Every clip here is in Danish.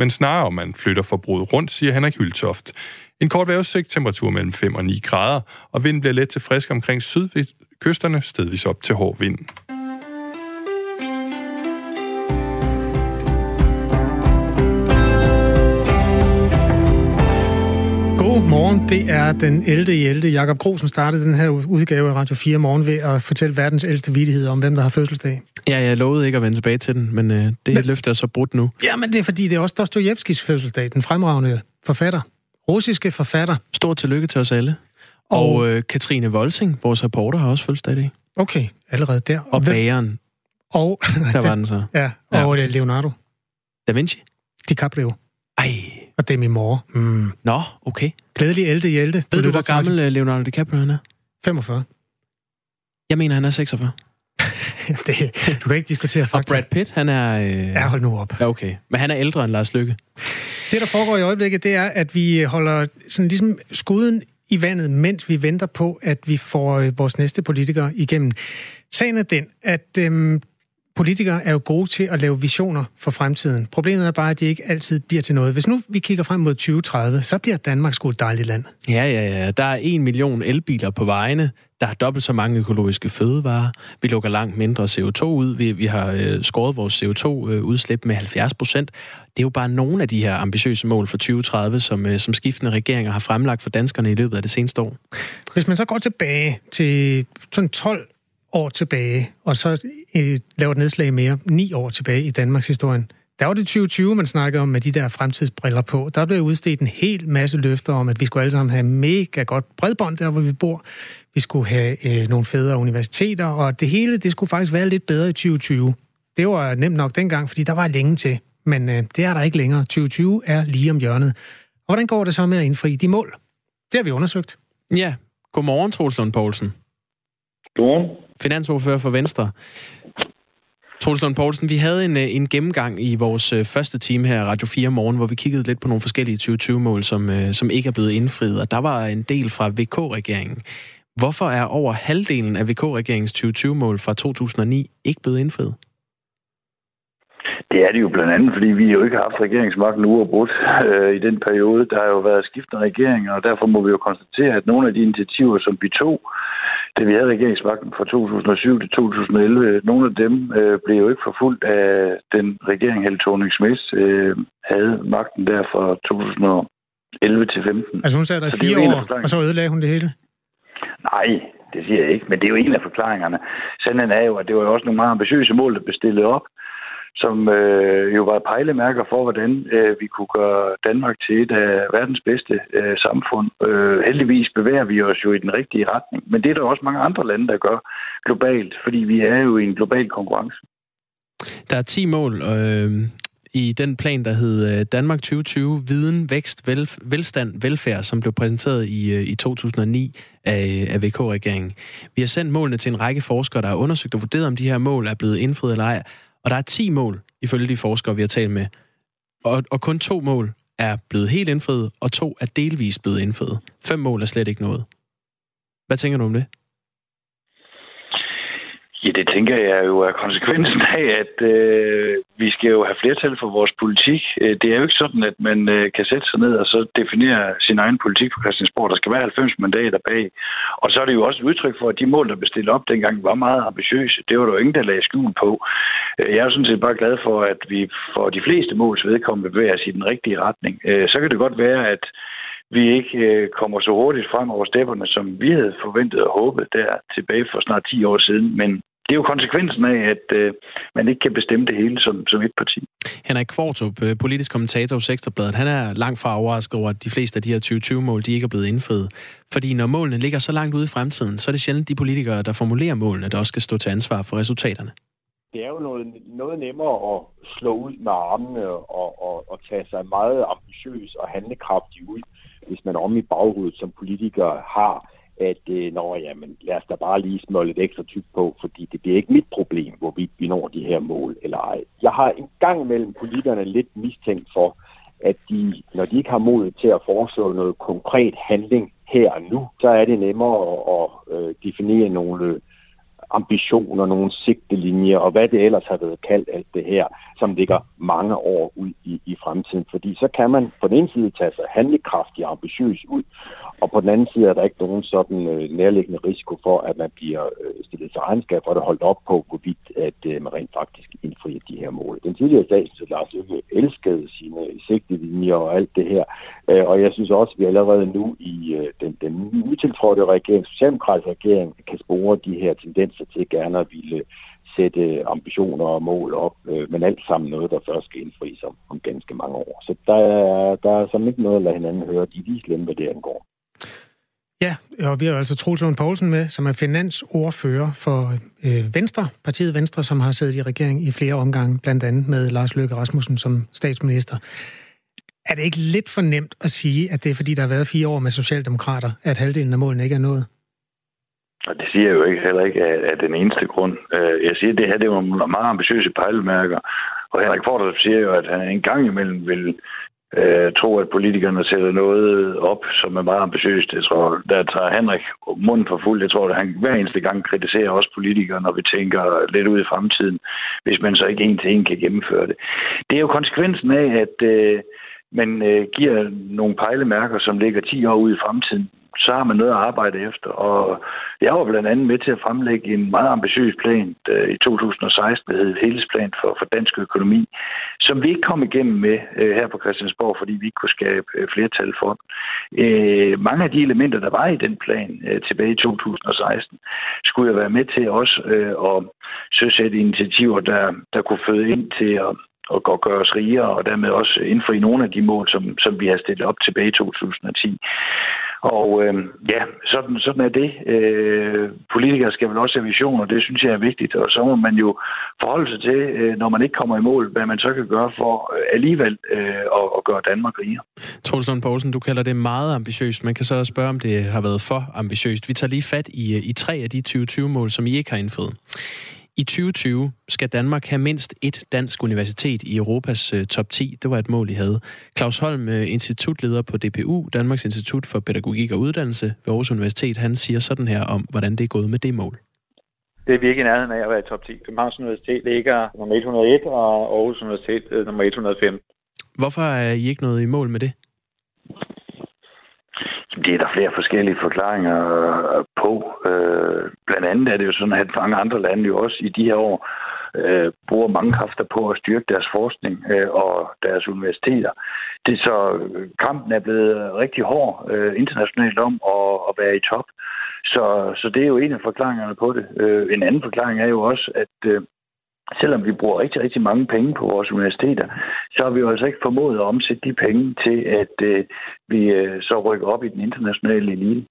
men snarere om man flytter forbruget rundt, siger Henrik Hyltoft. En kort vejrudsigt, temperatur mellem 5 og 9 grader, og vinden bliver let til frisk omkring sydkysterne, stedvis op til hård vind. Godmorgen, det er den 11.11. Jakob Gro, som startede den her udgave af Radio 4 Morgen ved at fortælle verdens ældste vittighed om, hvem der har fødselsdag. Ja, jeg lovede ikke at vende tilbage til den, men det løfter er så brudt nu. Ja, men det er fordi, det er også Dostojevskis fødselsdag, den fremragende forfatter. Russiske forfatter. Stort tillykke til os alle. Og Katrine Volsing, vores reporter, har også fødselsdag i dag. Okay, allerede der. Og bageren. Og der var den så. Ja, og ja. Leonardo. Da Vinci. DiCaprio. Ej. Og dem i morgen. Mm. Nå, okay. Glædelig ælte. Ved du, hvor gammel Leonardo DiCaprio han er? 45. Jeg mener, han er 46. Det, du kan ikke diskutere fakta. Og Brad Pitt, han er... Ja, hold nu op. Ja, okay. Men han er ældre end Lars Løkke. Det, der foregår i øjeblikket, det er, at vi holder sådan ligesom skuden i vandet, mens vi venter på, at vi får vores næste politikere igennem. Sagen er den, at politikere er jo gode til at lave visioner for fremtiden. Problemet er bare, at det ikke altid bliver til noget. Hvis nu vi kigger frem mod 2030, så bliver Danmark sgu et dejligt land. Ja. Der er 1 million elbiler på vejene. Der er dobbelt så mange økologiske fødevarer. Vi lukker langt mindre CO2 ud. Vi har skåret vores CO2-udslip med 70%. Det er jo bare nogle af de her ambitiøse mål for 2030, som skiftende regeringer har fremlagt for danskerne i løbet af det seneste år. Hvis man så går tilbage til sådan 12 år tilbage, og så laver et nedslag mere 9 år tilbage i Danmarks historien. Der var det 2020, man snakkede om med de der fremtidsbriller på. Der blev udstedt en hel masse løfter om, at vi skulle alle sammen have mega godt bredbånd der, hvor vi bor. Vi skulle have nogle federe universiteter, og det hele, det skulle faktisk være lidt bedre i 2020. Det var nemt nok dengang, fordi der var længe til. Men det er der ikke længere. 2020 er lige om hjørnet. Og hvordan går det så med at indfri de mål? Det har vi undersøgt. Ja, godmorgen, Troels Lund Poulsen. Godmorgen. Finansordfører for Venstre. Troels Lund Poulsen, vi havde en gennemgang i vores første time her Radio 4 Morgen, hvor vi kiggede lidt på nogle forskellige 2020-mål, som ikke er blevet indfriet, og der var en del fra VK-regeringen. Hvorfor er over halvdelen af VK-regeringens 2020-mål fra 2009 ikke blevet indfriet? Det er det jo blandt andet, fordi vi jo ikke har haft regeringsmagten uafbrudt i den periode. Der har jo været skiftende regeringer, og derfor må vi jo konstatere, at nogle af de initiativer, som vi tog, da vi havde regeringsmagten fra 2007 til 2011, nogle af dem blev jo ikke forfulgt af den regering, Helle Thorning-Schmidt havde magten der fra 2011 til 2015. Altså hun sad der i 4 år, og så ødelagde hun det hele? Nej. Det siger jeg ikke, men det er jo en af forklaringerne. Sandheden er jo, at det var jo også nogle meget ambitiøse mål, der blev stillet op, som jo var pejlemærker for, hvordan vi kunne gøre Danmark til et af verdens bedste samfund. Heldigvis bevæger vi os jo i den rigtige retning, men det er der også mange andre lande, der gør globalt, fordi vi er jo i en global konkurrence. Der er 10 mål i den plan, der hed Danmark 2020, viden, vækst, velstand, velfærd, som blev præsenteret i 2009 af VK-regeringen. Vi har sendt målene til en række forskere, der har undersøgt og vurderet, om de her mål er blevet indfriet eller ej. Og der er 10 mål, ifølge de forskere, vi har talt med. Og kun 2 mål er blevet helt indfriet, og 2 er delvist blevet indfriet. 5 mål er slet ikke noget. Hvad tænker du om det? Ja, det tænker jeg jo er konsekvensen af, at vi skal jo have flertal for vores politik. Det er jo ikke sådan, at man kan sætte sig ned og så definere sin egen politik på Christiansborg. Der skal være 90 mandater bag. Og så er det jo også et udtryk for, at de mål, der blev stillet op dengang, var meget ambitiøse. Det var der jo ingen, der lagde skjul på. Jeg er jo sådan set bare glad for, at vi for de fleste måls vedkommende bevæger os i den rigtige retning. Så kan det godt være, at vi ikke kommer så hurtigt frem over stepperne, som vi havde forventet og håbet der tilbage for snart 10 år siden, men det er jo konsekvensen af, at man ikke kan bestemme det hele som et parti. Henrik Kvartrup, politisk kommentator hos Ekstra Bladet, han er langt fra overrasket over, at de fleste af de her 2020-mål, de ikke er blevet indfriet. Fordi når målene ligger så langt ude i fremtiden, så er det sjældent de politikere, der formulerer målene, der også skal stå til ansvar for resultaterne. Det er jo noget nemmere at slå ud med armene og tage sig meget ambitiøs og handlekraftig ud, hvis man om i baghovedet som politikere har at lad os da bare lige smøre lidt ekstra tyk på, fordi det bliver ikke mit problem, hvorvidt vi når de her mål eller ej. Jeg har en gang mellem politikerne lidt mistænkt for, at de, når de ikke har modet til at foreslå noget konkret handling her og nu, så er det nemmere at definere nogle ambitioner, nogle sigtelinjer og hvad det ellers har været kaldt alt det her, som ligger mange år ud i fremtiden. Fordi så kan man på den ene side tage sig handlekraftig og ambitiøs ud, og på den anden side er der ikke nogen sådan nærliggende risiko for, at man bliver stillet til regnskab, og det holdt op på, hvorvidt at man rent faktisk indfrier de her mål. Den tidligere statsminister Lars Løkke elskede sine sigtelinjer og alt det her, og jeg synes også, at vi allerede nu i den utiltrådte regering, socialdemokratiske regering, kan spore de her tendenser til gerne at ville sætte ambitioner og mål op, men alt sammen noget, der først skal indfries om ganske mange år. Så der er sådan ikke noget at lade hinanden høre. De er lige slemme, hvad det angår. Ja, og vi har altså Troels Lund Poulsen med, som er finansordfører for Venstre, partiet Venstre, som har siddet i regering i flere omgange, blandt andet med Lars Løkke Rasmussen som statsminister. Er det ikke lidt for nemt at sige, at det er fordi, der har været 4 år med socialdemokrater, at halvdelen af målene ikke er nået? Og det siger jeg jo heller ikke af den eneste grund. Jeg siger, at det her det var nogle meget ambitiøse pejlemærker. Og Henrik Goldstein siger jo, at han en gang imellem vil tro, at politikerne sætter noget op, som er meget ambitiøst. Jeg tror, der tager Henrik munden for fuld. Jeg tror, at han hver eneste gang kritiserer også politikere, når vi tænker lidt ud i fremtiden, hvis man så ikke en til en kan gennemføre det. Det er jo konsekvensen af, at man giver nogle pejlemærker, som ligger 10 år ude i fremtiden. Så har man noget at arbejde efter, og jeg var blandt andet med til at fremlægge en meget ambitiøs plan i 2016, der hed Helhedsplan for dansk økonomi, som vi ikke kom igennem med her på Christiansborg, fordi vi ikke kunne skabe flertal for den. Mange af de elementer, der var i den plan tilbage i 2016, skulle jeg være med til også at søsætte initiativer, der kunne føde ind til at og gøre os rigere, og dermed også indfri nogle af de mål, som vi har stillet op tilbage i 2010. Og sådan er det. Politikere skal vel også have visioner, det synes jeg er vigtigt, og så må man jo forholde sig til, når man ikke kommer i mål, hvad man så kan gøre for alligevel at gøre Danmark rigere. Troels Lund Poulsen, du kalder det meget ambitiøst. Man kan så spørge, om det har været for ambitiøst. Vi tager lige fat i 3 af de 2020-mål, som I ikke har indfriet. I 2020 skal Danmark have mindst 1 dansk universitet i Europas top 10. Det var et mål, I havde. Claus Holm, institutleder på DPU, Danmarks Institut for Pædagogik og Uddannelse ved Aarhus Universitet, han siger sådan her om, hvordan det er gået med det mål. Det er vi ikke i nærheden af at være i top 10. Københavns Universitet ligger nummer 101, og Aarhus Universitet nummer 105. Hvorfor er I ikke nået i mål med det? Det er der flere forskellige forklaringer på. Blandt andet er det jo sådan, at mange andre lande jo også i de her år bruger mange kræfter på at styrke deres forskning og deres universiteter. Det så kampen er blevet rigtig hård internationalt om at være i top. Så det er jo en af forklaringerne på det. En anden forklaring er jo også, at selvom vi bruger rigtig, rigtig mange penge på vores universiteter, så har vi jo altså ikke formået at omsætte de penge til, at vi så rykker op i den internationale elite.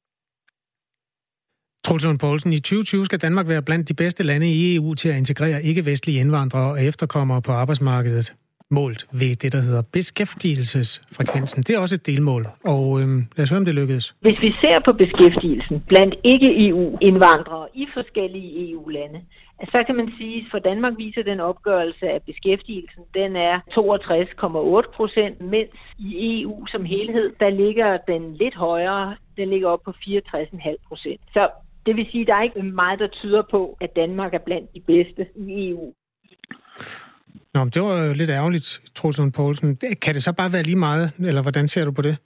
Troels Lund Poulsen, i 2020 skal Danmark være blandt de bedste lande i EU til at integrere ikke-vestlige indvandrere og efterkommere på arbejdsmarkedet, målt ved det, der hedder beskæftigelsesfrekvensen. Det er også et delmål, og lad os høre, om det lykkedes. Hvis vi ser på beskæftigelsen blandt ikke-EU-indvandrere i forskellige EU-lande, så kan man sige, at for Danmark viser den opgørelse, at beskæftigelsen den er 62,8%, mens i EU som helhed, der ligger den lidt højere, den ligger op på 64,5%. Så det vil sige, at der er ikke meget, der tyder på, at Danmark er blandt de bedste i EU. Nå, det var jo lidt ærgerligt, Troels Lund Poulsen. Kan det så bare være lige meget, eller hvordan ser du på det?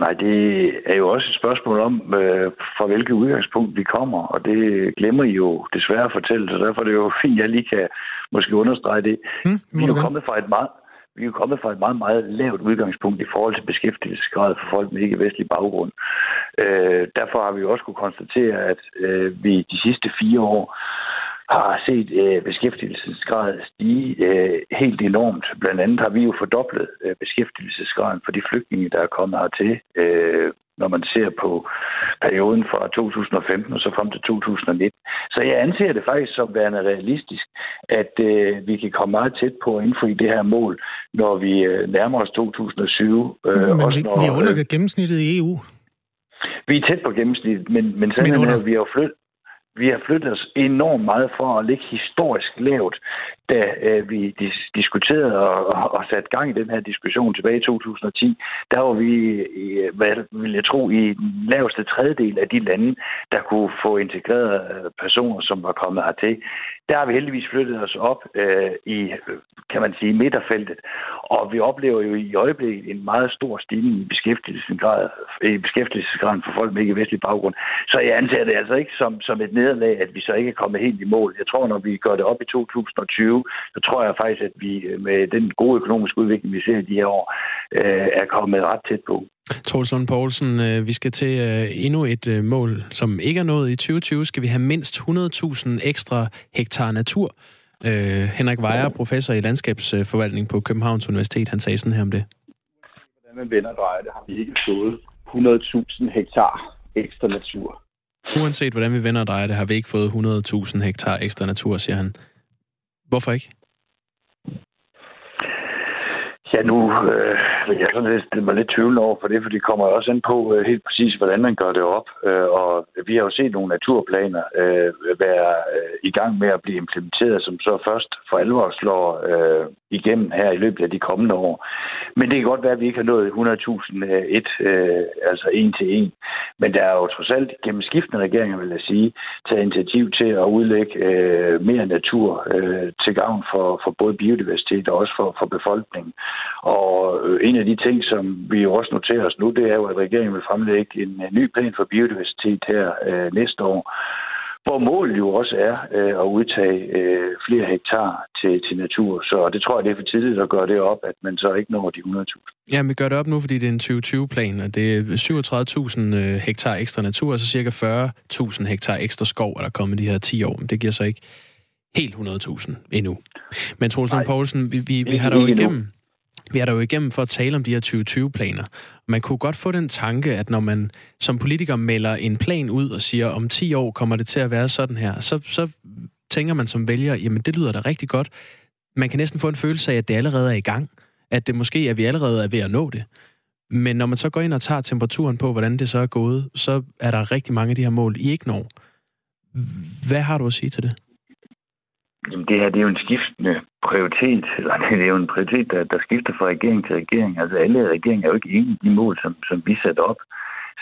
Nej, det er jo også et spørgsmål om, fra hvilket udgangspunkt vi kommer, og det glemmer I jo desværre at fortælle, så derfor er det jo fint, jeg lige kan måske understrege det. Vi er jo kommet fra et meget, meget lavt udgangspunkt i forhold til beskæftigelsesgrad for folk med ikke-vestlig baggrund. Derfor har vi jo også kunne konstatere, at vi de sidste 4 år har set beskæftigelsesgrad stige helt enormt. Blandt andet har vi jo fordoblet beskæftigelsesgraden for de flygtninge, der er kommet hertil. Når man ser på perioden fra 2015 og så frem til 2019. Så jeg anser det faktisk som værende realistisk, at vi kan komme meget tæt på at indfri det her mål, når vi nærmer os 2020. Men vi har undergået gennemsnittet i EU. Vi er tæt på gennemsnittet, men sandheden er, at vi har flyttet. Vi har flyttet os enormt meget fra at ligge historisk lavt, da vi diskuterede og satte gang i den her diskussion tilbage i 2010. Der var vi, vil jeg tro, i den laveste tredjedel af de lande, der kunne få integreret personer, som var kommet hertil. Der har vi heldigvis flyttet os op i, kan man sige, midterfeltet. Og vi oplever jo i øjeblikket en meget stor stigning i beskæftigelsesgraden for folk med ikke-vestlig baggrund. Så jeg anser det altså ikke som et nederlag, at vi så ikke er kommet helt i mål. Jeg tror, når vi gør det op i 2020, så tror jeg faktisk, at vi med den gode økonomiske udvikling, vi ser i de her år, er kommet ret tæt på. Troels Lund Poulsen, vi skal til endnu et mål, som ikke er nået. I 2020 skal vi have mindst 100.000 ekstra hektar natur. Henrik Weier, professor i landskabsforvaltning på Københavns Universitet, han sagde sådan her om det. Hvordan man vender og drejer det, har vi ikke fået 100.000 hektar ekstra natur. Uanset hvordan vi vender og drejer det, har vi ikke fået 100.000 hektar ekstra natur, siger han. Hvorfor ikke? Ja, nu vil jeg sådan lidt stille mig lidt tvivl over for det, for det kommer også an på helt præcis, hvordan man gør det op. Og vi har jo set nogle naturplaner være i gang med at blive implementeret, som så først for alvor slår igennem her i løbet af de kommende år. Men det kan godt være, at vi ikke har nået 100.000 altså en til en. Men der er jo trods alt gennem skiftende regeringer, vil jeg sige, taget initiativ til at udlægge mere natur til gavn for både biodiversitet og også for befolkningen. Og en af de ting, som vi også noterer os nu, det er jo, at regeringen vil fremlægge en ny plan for biodiversitet her næste år, hvor målet jo også er at udtage flere hektar til natur. Så det tror jeg, det er for tidligt at gøre det op, at man så ikke når de 100.000. Ja, men vi gør det op nu, fordi det er en 2020-plan, og det er 37.000 hektar ekstra natur, og så cirka 40.000 hektar ekstra skov er der kommet de her 10 år. Men det giver så ikke helt 100.000 endnu. Men Troels Lund Poulsen, vi har da jo igennem. Vi er der jo igennem for at tale om de her 2020-planer. Man kunne godt få den tanke, at når man som politiker melder en plan ud og siger, om 10 år kommer det til at være sådan her, så tænker man som vælger, jamen det lyder da rigtig godt. Man kan næsten få en følelse af, at det allerede er i gang. At det måske er, at vi allerede er ved at nå det. Men når man så går ind og tager temperaturen på, hvordan det så er gået, så er der rigtig mange af de her mål, I ikke når. Hvad har du at sige til det? Jamen det her, det er jo en skiftende prioritet, eller det er jo en prioritet, der skifter fra regering til regering. Altså alle regeringer er jo ikke enige i de mål, som vi sætter op.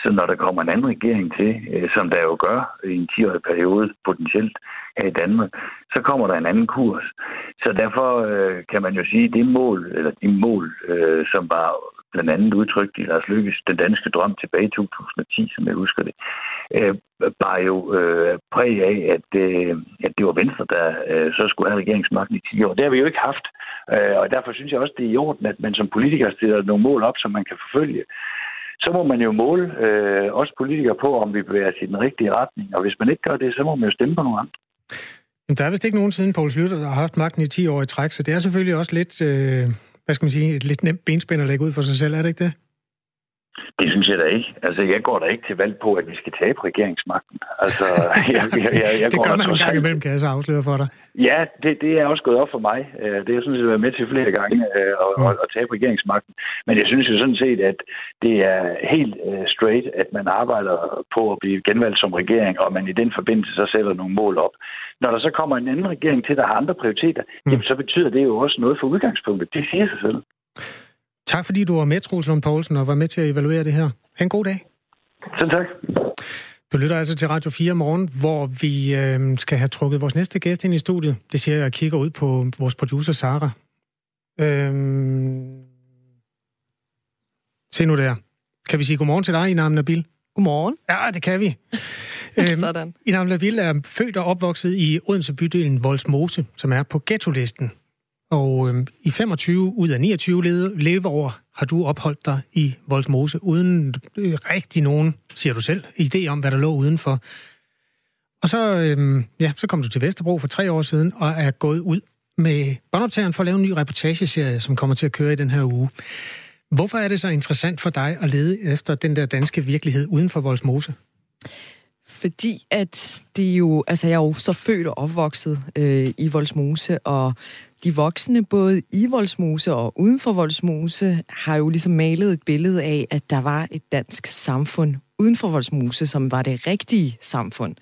Så når der kommer en anden regering til, som der jo gør i en 10-årig periode potentielt her i Danmark, så kommer der en anden kurs. Så derfor kan man jo sige, at de mål, som var blandt andet udtrykt i Lars Løkkes Den Danske Drøm tilbage i 2010, som jeg husker det, bare jo præg af, at det var Venstre, der så skulle have regeringsmagten i 10 år. Det har vi jo ikke haft, og derfor synes jeg også, det er i orden, at man som politiker stiller nogle mål op, som man kan forfølge. Så må man jo måle os politikere på, om vi bevæger os i den rigtige retning, og hvis man ikke gør det, så må man jo stemme på nogle andre. Men der er vist ikke nogen siden Poul Schlüter, der har haft magten i 10 år i træk, så det er selvfølgelig også lidt... Hvad skal man sige, et lidt nemt benspænd at lægge ud for sig selv, er det ikke det? Det synes jeg da ikke. Altså, jeg går da ikke til valg på, at vi skal tabe regeringsmagten. Altså, jeg det gør man en gang imellem, kan jeg så afsløre for dig. Ja, det er også gået op for mig. Det har jeg sådan set været med til flere gange at tabe regeringsmagten. Men jeg synes jo sådan set, at det er helt straight, at man arbejder på at blive genvalgt som regering, og man i den forbindelse så sætter nogle mål op. Når der så kommer en anden regering til, der har andre prioriteter, jamen, så betyder det jo også noget for udgangspunktet. Det siger sig selv. Tak fordi du var med, Troels Lund Poulsen, og var med til at evaluere det her. Ha' en god dag. Selv tak. Du lytter altså til Radio 4 Morgen, hvor vi skal have trukket vores næste gæst ind i studiet. Det siger jeg, og kigger ud på vores producer, Sara. Se nu der. Kan vi sige godmorgen til dig, Inam Nabil? Godmorgen. Ja, det kan vi. Sådan. Inam Nabil er født og opvokset i Odense bydelen Vollsmose, som er på ghettolisten. Og i 25 ud af 29 leveår har du opholdt dig i Vollsmose, uden rigtig nogen, siger du selv, idé om, hvad der lå udenfor. Og så kom du til Vesterbro for 3 år siden, og er gået ud med båndoptageren for at lave en ny reportageserie, som kommer til at køre i den her uge. Hvorfor er det så interessant for dig at lede efter den der danske virkelighed uden for Vollsmose? Fordi at det jo, altså jeg er jo så født og opvokset i Vollsmose, og de voksne både i Vollsmose og uden for Vollsmose har jo ligesom malet et billede af, at der var et dansk samfund uden for Vollsmose, som var det rigtige samfund.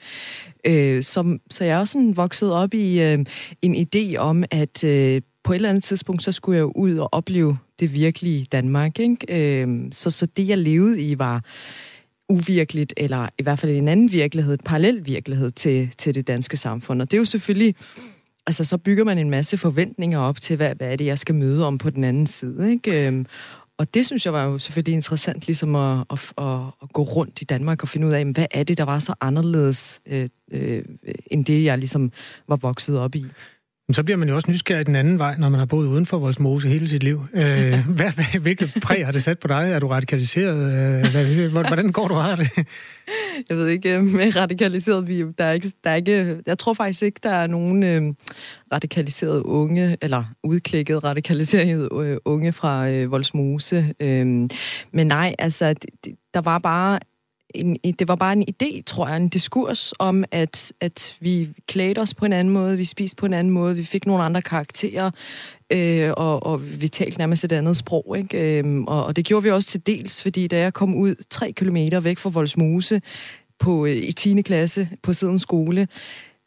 Så jeg er også sådan vokset op i en idé om, at på et eller andet tidspunkt, så skulle jeg jo ud og opleve det virkelige Danmark, ikke? Så det, jeg levede i, var uvirkeligt, eller i hvert fald en anden virkelighed, et parallel virkelighed til det danske samfund. Og det er jo selvfølgelig, altså så bygger man en masse forventninger op til, hvad er det, jeg skal møde om på den anden side, ikke? Og det synes jeg var jo selvfølgelig interessant, ligesom at gå rundt i Danmark og finde ud af, jamen, hvad er det, der var så anderledes, end det, jeg ligesom var vokset op i. Så bliver man jo også nysgerrig den anden vej, når man har boet uden for Vollsmose hele sit liv. Hvilket præg har det sat på dig? Er du radikaliseret? Hvordan går du af det? Jeg ved ikke, med radikaliseret, jeg tror faktisk ikke, der er nogen radikaliserede unge, eller udklækket radikaliserede unge fra Vollsmose. Men nej, altså, det var bare en idé, tror jeg, en diskurs om, at vi klædte os på en anden måde, vi spiste på en anden måde, vi fik nogle andre karakterer, og vi talte nærmest et andet sprog, ikke? Og det gjorde vi også til dels, fordi da jeg kom ud 3 kilometer væk fra Vollsmose i 10. klasse på Sidens skole,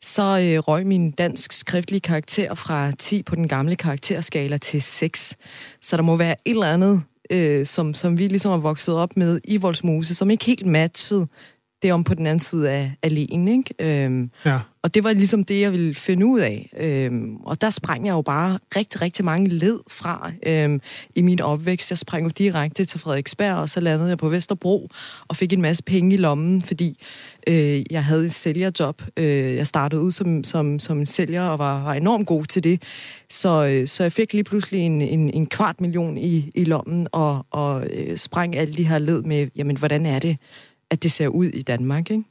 så røg min dansk skriftlige karakter fra 10 på den gamle karakterskala til 6. Så der må være et eller andet, som vi ligesom har vokset op med i Vollsmose, som ikke helt matchede det om på den anden side af alene, ikke? Ja. Og det var ligesom det, jeg ville finde ud af. Og der sprang jeg jo bare rigtig, rigtig mange led fra i min opvækst. Jeg sprang jo direkte til Frederiksberg, og så landede jeg på Vesterbro og fik en masse penge i lommen, fordi jeg havde et sælgerjob. Jeg startede ud som en sælger og var enormt god til det. Så jeg fik lige pludselig en 250.000 i lommen og sprang alle de her led med, jamen, hvordan er det, at det ser ud i Danmark, ikke?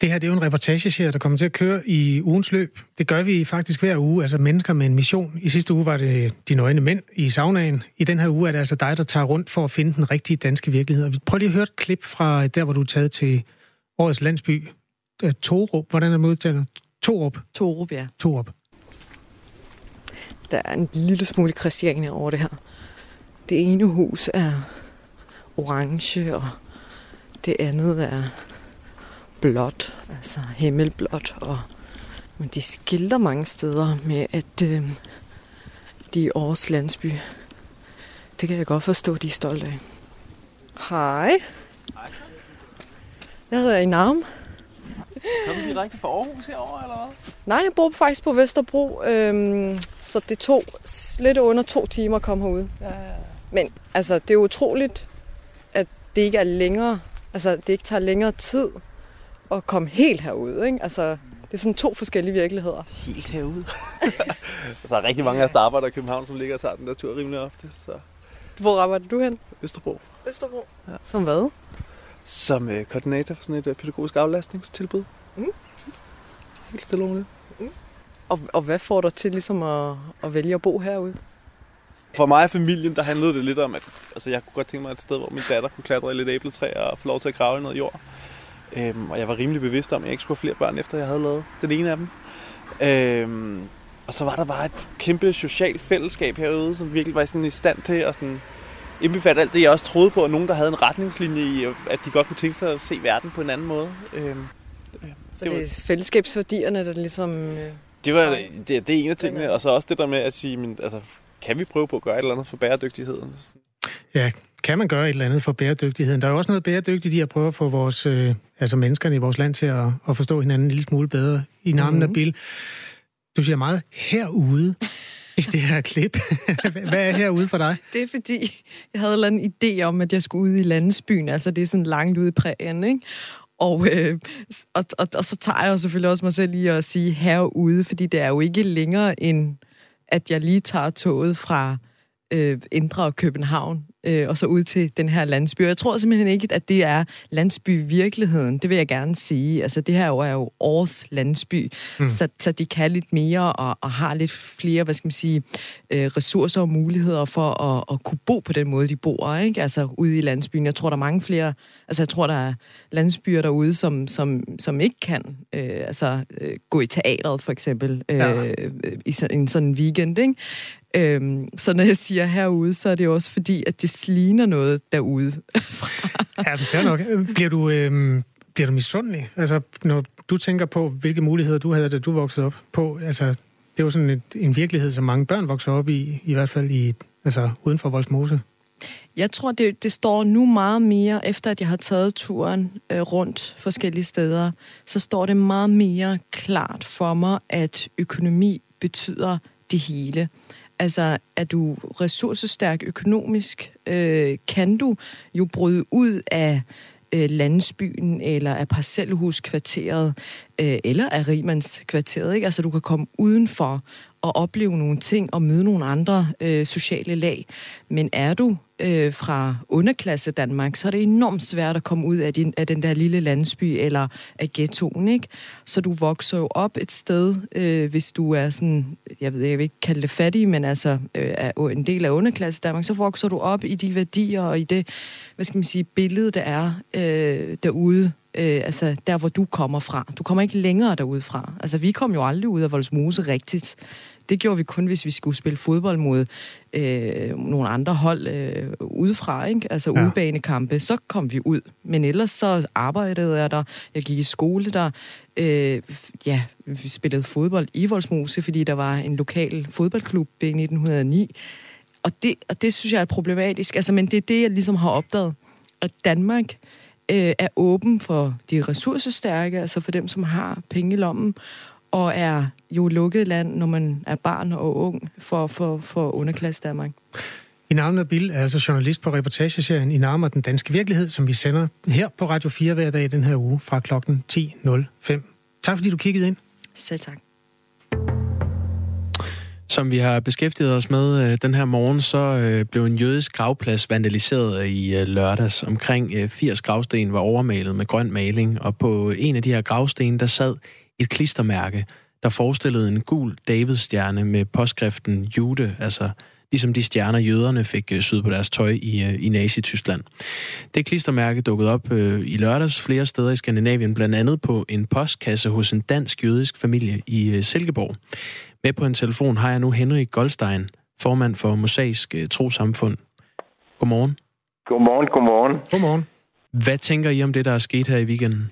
Det her, det er jo en reportageserie, der kommer til at køre i ugens løb. Det gør vi faktisk hver uge, altså mennesker med en mission. I sidste uge var det de nøgne mænd i saunaen. I den her uge er det altså dig, der tager rundt for at finde den rigtige danske virkelighed. Og vi prøver lige at høre et klip fra der, hvor du er taget til årets landsby. Torup, hvordan er modtaget? Torup? Torup, ja. Torup. Der er en lille smule Christiania over det her. Det ene hus er orange, og det andet er blåt, altså himmelblåt, men de skilter mange steder med, at de er Aarhus landsby. Det kan jeg godt forstå, de er stolte af. Hej. Jeg hedder Inam. Kommer du direkte fra Aarhus herovre, eller hvad? Nej, jeg bor faktisk på Vesterbro, så det tog lidt under 2 timer at komme herude. Ja. Men altså, det er utroligt, at det ikke er længere. Altså, det ikke tager længere tid at komme helt herude, ikke? Altså, det er sådan 2 forskellige virkeligheder. Helt herude? Der er rigtig mange af os, der arbejder i København, som ligger og tager den der tur rimelig ofte, så... Hvor arbejder du hen? Østerbro. Østerbro? Ja. Som hvad? Som koordinator for sådan et pædagogisk aflastningstilbud. Mm. Helt stille ordentligt. Mm. Og hvad får dig til ligesom at vælge at bo herude? For mig og familien, der handlede det lidt om, at altså, jeg kunne godt tænke mig et sted, hvor min datter kunne klatre i lidt æbletræer og få lov til at grave i noget jord. Og jeg var rimelig bevidst om, at jeg ikke skulle have flere børn, efter jeg havde lavet den ene af dem. Og så var der bare et kæmpe socialt fællesskab herude, som virkelig var sådan i stand til at indbefatte alt det, jeg også troede på, og nogen, der havde en retningslinje i, at de godt kunne tænke sig at se verden på en anden måde. Så det er fællesskabsværdierne, der ligesom... Det er en af tingene, og så også det der med at sige... Kan vi prøve på at gøre et eller andet for bæredygtigheden? Ja, kan man gøre et eller andet for bæredygtigheden? Der er jo også noget bæredygtigt i at prøve at få vores, menneskerne i vores land til at forstå hinanden en lille smule bedre. I Inam Nabil, du siger meget herude i det her klip. Hvad er herude for dig? Det er fordi, jeg havde en idé om, at jeg skulle ud i landsbyen. Altså, det er sådan langt ude i prærien, ikke? Og så tager jeg jo selvfølgelig også mig selv i at sige herude, fordi det er jo ikke længere end... at jeg lige tager toget fra Indre København og så ud til den her landsby. Jeg tror simpelthen ikke, at det er landsbyvirkeligheden. Det vil jeg gerne sige. Altså, det her er jo Aarhus landsby, så de kan lidt mere og har lidt flere, ressourcer og muligheder for at kunne bo på den måde, de bor, ikke? Altså, ude i landsbyen. Jeg tror, der er mange flere... Altså, jeg tror, der er landsbyer derude, som ikke kan gå i teateret, for eksempel, i en sådan weekend, ikke? Så når jeg siger herude, så er det også fordi, at det sliner noget derude. Ja, det er nok. Bliver du misundelig? Altså, når du tænker på, hvilke muligheder du havde, da du voksede op på, altså, det er jo sådan en virkelighed, som mange børn vokser op i, i hvert fald i, altså, uden for Vollsmose. Jeg tror, det står nu meget mere, efter at jeg har taget turen rundt forskellige steder, så står det meget mere klart for mig, at økonomi betyder det hele. Altså, er du ressourcestærk økonomisk, kan du jo bryde ud af landsbyen, eller af parcelhuskvarteret, eller af rigmandskvarteret, ikke? Altså, du kan komme udenfor og opleve nogle ting og møde nogle andre sociale lag. Men er du fra underklasse Danmark, så er det enormt svært at komme ud af, af den der lille landsby eller af ghettoen, ikke? Så du vokser jo op et sted, hvis du er sådan, jeg vil ikke kalde det fattig, men altså er en del af underklasse Danmark, så vokser du op i de værdier og i det, hvad skal man sige, billede, der er derude. Altså der, hvor du kommer fra. Du kommer ikke længere derudefra. Altså vi kom jo aldrig ud af Vollsmose rigtigt. Det gjorde vi kun, hvis vi skulle spille fodbold mod nogle andre hold udefra, ikke? Altså ja. Udebanekampe. Så kom vi ud. Men ellers så arbejdede jeg der. Jeg gik i skole der. Ja, vi spillede fodbold i Vollsmose, fordi der var en lokal fodboldklub i 1909. Og det synes jeg er problematisk. Altså, men det er det, jeg ligesom har opdaget. At Danmark er åben for de ressourcestærke, altså for dem, som har penge i lommen, og er jo lukket land, når man er barn og ung, for underklasse Danmark. Inam Nabil er altså journalist på reportageserien Inam og den danske virkelighed, som vi sender her på Radio 4 hver dag den her uge fra klokken 10.05. Tak fordi du kiggede ind. Selv tak. Som vi har beskæftiget os med den her morgen, så blev en jødisk gravplads vandaliseret i lørdags. Omkring 80 gravsten var overmalet med grøn maling, og på en af de her gravsten, der sad et klistermærke, der forestillede en gul davidstjerne med påskriften Jude, altså ligesom de stjerner, jøderne fik syet på deres tøj i Nazi-Tyskland. Det klistermærke dukkede op i lørdags flere steder i Skandinavien, blandt andet på en postkasse hos en dansk-jødisk familie i Silkeborg. Med på en telefon har jeg nu Henrik Goldstein, formand for Mosaisk Trosamfund. Godmorgen. Godmorgen. Hvad tænker I om det, der er sket her i weekenden?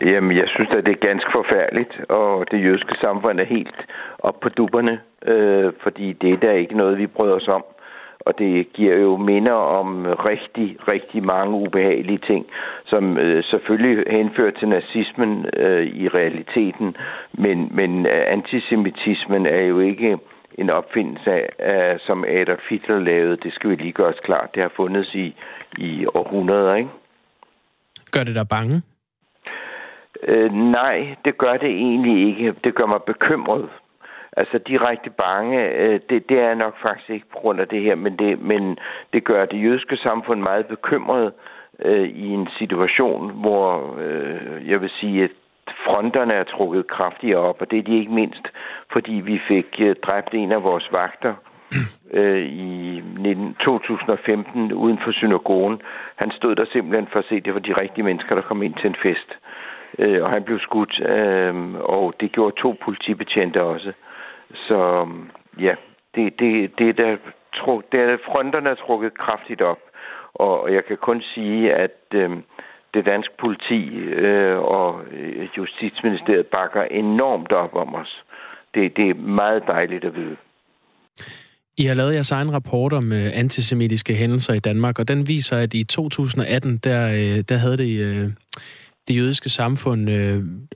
Jamen, jeg synes, at det er ganske forfærdeligt, og det jødiske samfund er helt op på dupperne, fordi det er da ikke noget, vi bryder os om. Og det giver jo minder om rigtig, rigtig mange ubehagelige ting, som selvfølgelig henfører til nazismen i realiteten. Men antisemitismen er jo ikke en opfindelse, som Adolf Hitler lavede. Det skal vi lige gøre os klart. Det har fundet i århundreder, ikke? Gør det dig bange? Nej, det gør det egentlig ikke. Det gør mig bekymret. Altså direkte bange, det er nok faktisk ikke på grund af det her, men det gør det jødiske samfund meget bekymret i en situation, hvor jeg vil sige, at fronterne er trukket kraftigere op, og det er de ikke mindst, fordi vi fik dræbt en af vores vagter i 2015 uden for synagogen. Han stod der simpelthen for at se, det var de rigtige mennesker, der kom ind til en fest, og han blev skudt, og det gjorde 2 politibetjente også. Så ja, det er der fronterne er trukket kraftigt op, og jeg kan kun sige, at det danske politi og Justitsministeriet bakker enormt op om os. Det er meget dejligt at vide. I har lavet jeres egen rapport om antisemitiske hændelser i Danmark, og den viser, at i 2018, der havde det jødiske samfund,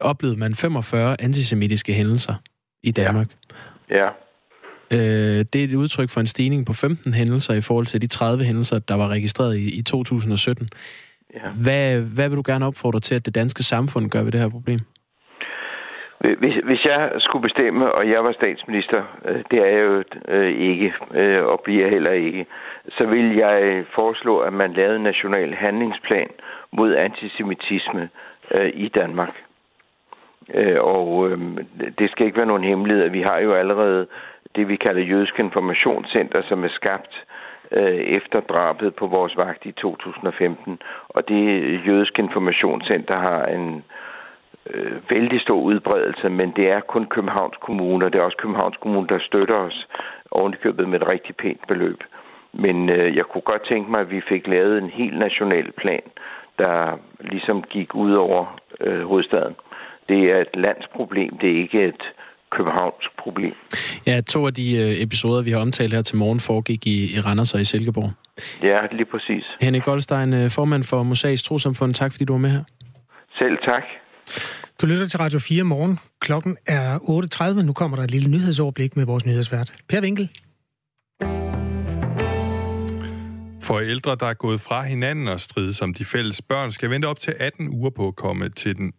oplevede man 45 antisemitiske hændelser i Danmark. Ja. Det er et udtryk for en stigning på 15 hændelser i forhold til de 30 hændelser, der var registreret i 2017. Ja. Hvad vil du gerne opfordre til, at det danske samfund gør ved det her problem? Hvis jeg skulle bestemme, og jeg var statsminister, det er jeg jo ikke, og bliver heller ikke, så vil jeg foreslå, at man lavede en national handlingsplan mod antisemitisme i Danmark. Og det skal ikke være nogen hemmelighed. Vi har jo allerede det, vi kalder Jødisk Informationscenter, som er skabt efter drabet på vores vagt i 2015. Og det Jødisk Informationscenter har en vældig stor udbredelse, men det er kun Københavns Kommune, og det er også Københavns Kommune, der støtter os ovenikøbet med et rigtig pænt beløb. Men jeg kunne godt tænke mig, at vi fik lavet en helt national plan, der ligesom gik ud over hovedstaden. Det er et landsproblem, det er ikke et københavnsk problem. Ja, to af de episoder, vi har omtalt her til morgen, foregik i Randers og i Silkeborg. Ja, lige præcis. Henrik Goldstein, formand for Mosaisk Trosamfund. Tak, fordi du var med her. Selv tak. Du lytter til Radio 4 Morgen. Klokken er 8.30. Nu kommer der et lille nyhedsoverblik med vores nyhedsvært, Per Winkel. Forældre, der er gået fra hinanden og strides om de fælles børn, skal vente op til 18 uger på at komme til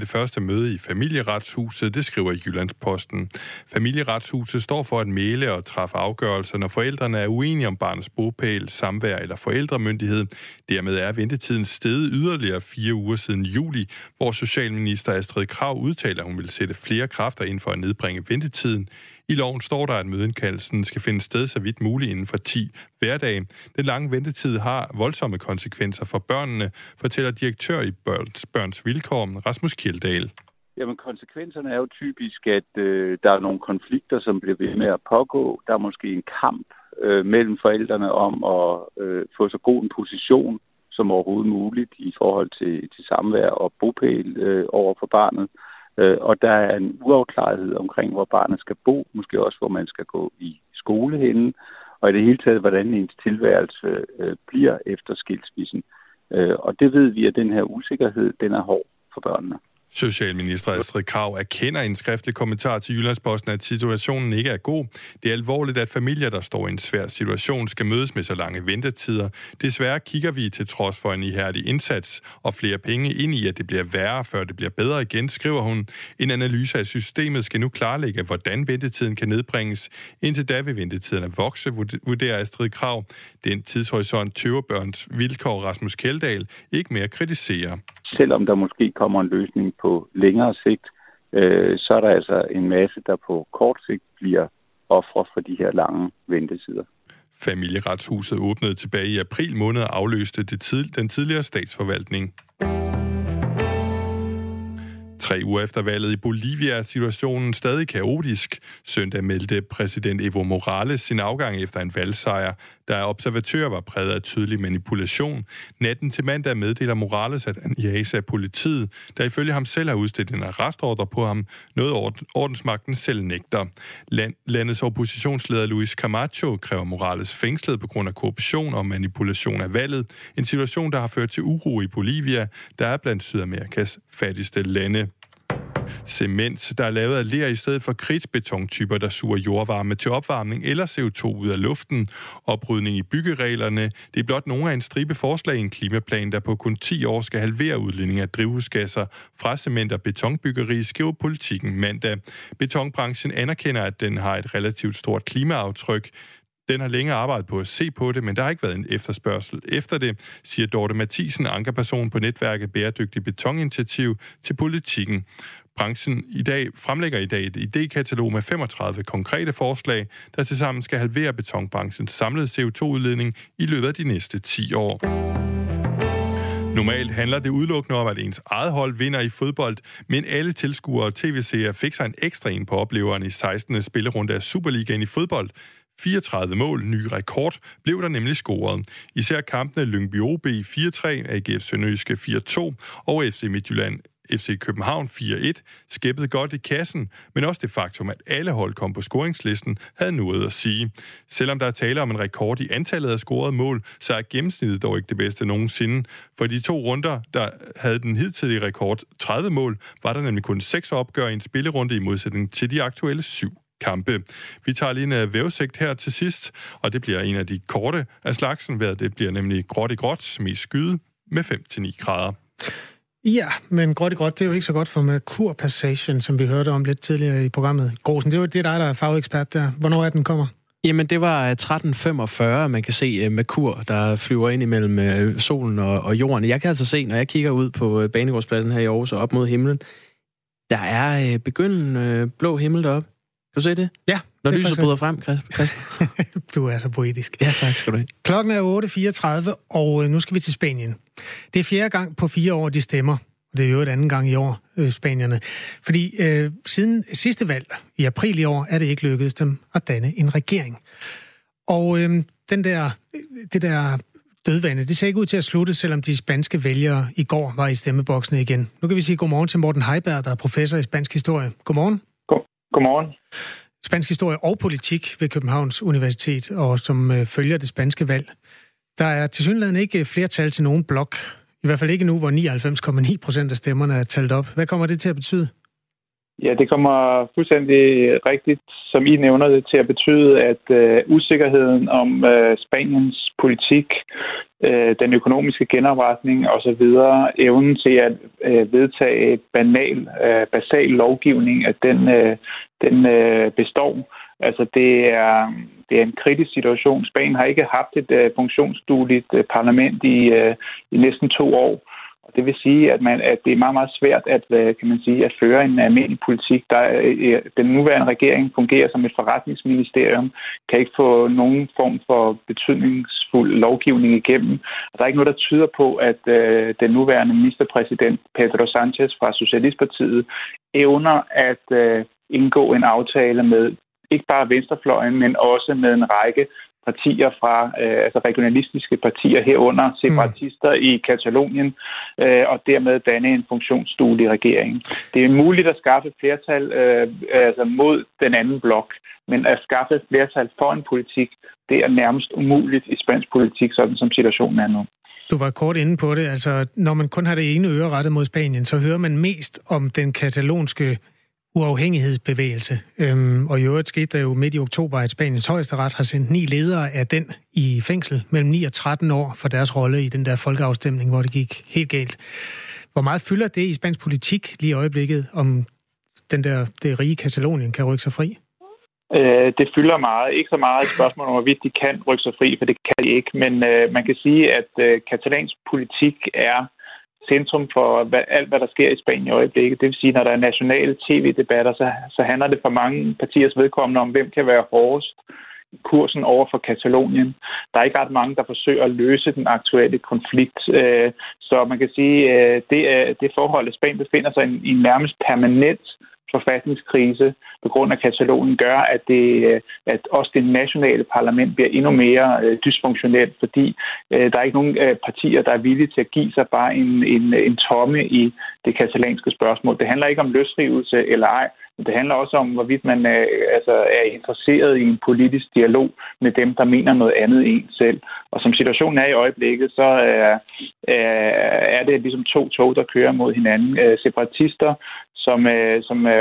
det første møde i Familieretshuset, det skriver Jyllandsposten. Familieretshuset står for at mægle og træffe afgørelser, når forældrene er uenige om barnets bopæl, samvær eller forældremyndighed. Dermed er ventetiden steget yderligere 4 uger siden juli, hvor socialminister Astrid Krag udtaler, at hun vil sætte flere kræfter ind for at nedbringe ventetiden. I loven står der, at mødeindkaldelsen skal finde sted så vidt muligt inden for 10 hverdage. Den lange ventetid har voldsomme konsekvenser for børnene, fortæller direktør i Børns Vilkår, Rasmus Kjeldahl. Jamen, konsekvenserne er jo typisk, at der er nogle konflikter, som bliver ved med at pågå. Der er måske en kamp mellem forældrene om at få så god en position som overhovedet muligt i forhold til samvær og bopæl over for barnet. Og der er en uafklarethed omkring, hvor barnet skal bo, måske også, hvor man skal gå i skole henne, og i det hele taget, hvordan ens tilværelse bliver efter skilsmissen. Og det ved vi, at den her usikkerhed, den er hård for børnene. Socialminister Astrid Krag erkender i en skriftlig kommentar til Jyllandsposten, at situationen ikke er god. Det er alvorligt, at familier, der står i en svær situation, skal mødes med så lange ventetider. Desværre kigger vi til trods for en ihærdig indsats og flere penge ind i, at det bliver værre, før det bliver bedre igen, skriver hun. En analyse af systemet skal nu klarlægge, hvordan ventetiden kan nedbringes. Indtil da vil ventetiderne vokse, vurderer Astrid Krag. Den tidshorisont tøver Børns Vilkår Rasmus Kjeldahl ikke mere kritiserer. Selvom der måske kommer en løsning på længere sigt, så er der altså en masse, der på kort sigt bliver ofre for de her lange ventetider. Familieretshuset åbnede tilbage i april måned og afløste den tidligere statsforvaltning. 3 uger efter valget i Bolivia er situationen stadig kaotisk. Søndag meldte præsident Evo Morales sin afgang efter en valgsejr, der observatører var præget af tydelig manipulation. Natten til mandag meddeler Morales, at han jages af politiet, der ifølge ham selv har udstedt en arrestordre på ham, noget ordensmagten selv nægter. Landets oppositionsleder Luis Camacho kræver Morales fængslet på grund af korruption og manipulation af valget. En situation, der har ført til uro i Bolivia, der er blandt Sydamerikas fattigste lande. Cement, der er lavet af ler i stedet for kridtbetontyper, der suger jordvarme til opvarmning eller CO2 ud af luften. Oprydning i byggereglerne, det er blot nogle af en stribe forslag i en klimaplan, der på kun 10 år skal halvere udledning af drivhusgasser fra cement og betonbyggeri, skriver Politikken mandag. Betonbranchen anerkender, at den har et relativt stort klimaaftryk. Den har længe arbejdet på at se på det, men der har ikke været en efterspørgsel efter det, siger Dorte Mathisen, ankerperson på netværket Bæredygtig Betoninitiativ, til Politikken. Branchen fremlægger i dag et idékatalog med 35 konkrete forslag, der tilsammen skal halvere betonbranchens samlede CO2-udledning i løbet af de næste 10 år. Normalt handler det udelukkende om, at ens eget hold vinder i fodbold, men alle tilskuere og tv-seere fik sig en ekstra en på opleveren i 16. spillerunde af Superligaen i fodbold. 34 mål, ny rekord, blev der nemlig scoret. Især kampene Lyngby OB 4-3, AGF Sønderjyske 4-2 og FC Midtjylland FC København 4-1 skæppede godt i kassen, men også det faktum, at alle hold kom på scoringslisten, havde noget at sige. Selvom der er tale om en rekord i antallet af scorede mål, så er gennemsnittet dog ikke det bedste nogensinde. For de 2 runder, der havde den hidtidige rekord 30 mål, var der nemlig kun 6 opgør i en spillerunde i modsætning til de aktuelle 7 kampe. Vi tager lige en vævesigt her til sidst, og det bliver en af de korte af slagsen. Det bliver nemlig gråt i gråt, mest skyde med 5-9 grader. Ja, men gråt i gråt, det er jo ikke så godt for Merkur-passagen, som vi hørte om lidt tidligere i programmet. Grosen, det er dig, der er fagekspert der. Hvornår er den kommer? Jamen, det var 13:45, man kan se Merkur, der flyver ind imellem solen og jorden. Jeg kan altså se, når jeg kigger ud på Banegårdspladsen her i Aarhus og op mod himlen, der er begyndende blå himmel deroppe. Kan du se det? Ja. Når lyset bryder frem, Kasper. Du er så poetisk. Ja, tak skal du have. Klokken er 8:34, og nu skal vi til Spanien. Det er 4. gang på 4 år, de stemmer. og det er jo et anden gang i år, spanierne. Fordi siden sidste valg i april i år, er det ikke lykkedes dem at danne en regering. Og det der dødvande, det ser ikke ud til at slutte, selvom de spanske vælgere i går var i stemmeboksene igen. Nu kan vi sige godmorgen til Morten Heiberg, der er professor i spansk historie. Godmorgen. Godmorgen. Spansk historie og politik ved Københavns Universitet, og som følger det spanske valg. Der er tilsyneladende ikke flertal til nogen blok. I hvert fald ikke nu, hvor 99,9% af stemmerne er talt op. Hvad kommer det til at betyde? Ja, det kommer fuldstændig rigtigt, som I nævner det, til at betyde, at usikkerheden om Spaniens politik, den økonomiske genopretning osv., evnen til at vedtage basal lovgivning, at den består. Altså, det er en kritisk situation. Spanien har ikke haft et funktionsdueligt parlament i næsten 2 år. Det vil sige, at det er meget, meget svært at føre en almindelig politik. Den nuværende regering fungerer som et forretningsministerium, kan ikke få nogen form for betydningsfuld lovgivning igennem. Og der er ikke noget, der tyder på, at den nuværende ministerpræsident Pedro Sánchez fra Socialistpartiet evner at indgå en aftale med ikke bare venstrefløjen, men også med en række partier fra, altså regionalistiske partier herunder, separatister i Katalonien, og dermed danne en funktionsduelig regering. Det er muligt at skaffe flertal altså mod den anden blok, men at skaffe flertal for en politik, det er nærmest umuligt i spansk politik, sådan som situationen er nu. Du var kort inde på det. Altså, når man kun har det ene øre rettet mod Spanien, så hører man mest om den katalonske uafhængighedsbevægelse. Og i øvrigt skete der jo midt i oktober, at Spaniens højesteret har sendt 9 ledere af den i fængsel mellem 9 og 13 år for deres rolle i den der folkeafstemning, hvor det gik helt galt. Hvor meget fylder det i spansk politik lige i øjeblikket, om det rige Katalonien kan rykke sig fri? Det fylder meget. Ikke så meget et spørgsmål om, hvorvidt de kan rykke sig fri, for det kan de ikke. Men man kan sige, at katalansk politik er centrum for alt, hvad der sker i Spanien i øjeblikket. Det vil sige, når der er nationale tv-debatter, så handler det for mange partiers vedkommende om, hvem kan være hårdest i kursen over for Katalonien. Der er ikke ret mange, der forsøger at løse den aktuelle konflikt. Så man kan sige, at det forhold, at Spanien befinder sig i en nærmest permanent forfatningskrise på grund af Katalonien, gør, at også det nationale parlament bliver endnu mere dysfunktionelt, fordi der er ikke nogen partier, der er villige til at give sig bare en tomme i det katalanske spørgsmål. Det handler ikke om løsrivelse eller ej, men det handler også om, hvorvidt man er interesseret i en politisk dialog med dem, der mener noget andet end selv. Og som situationen er i øjeblikket, så er det ligesom 2 tog, der kører mod hinanden. Separatister, som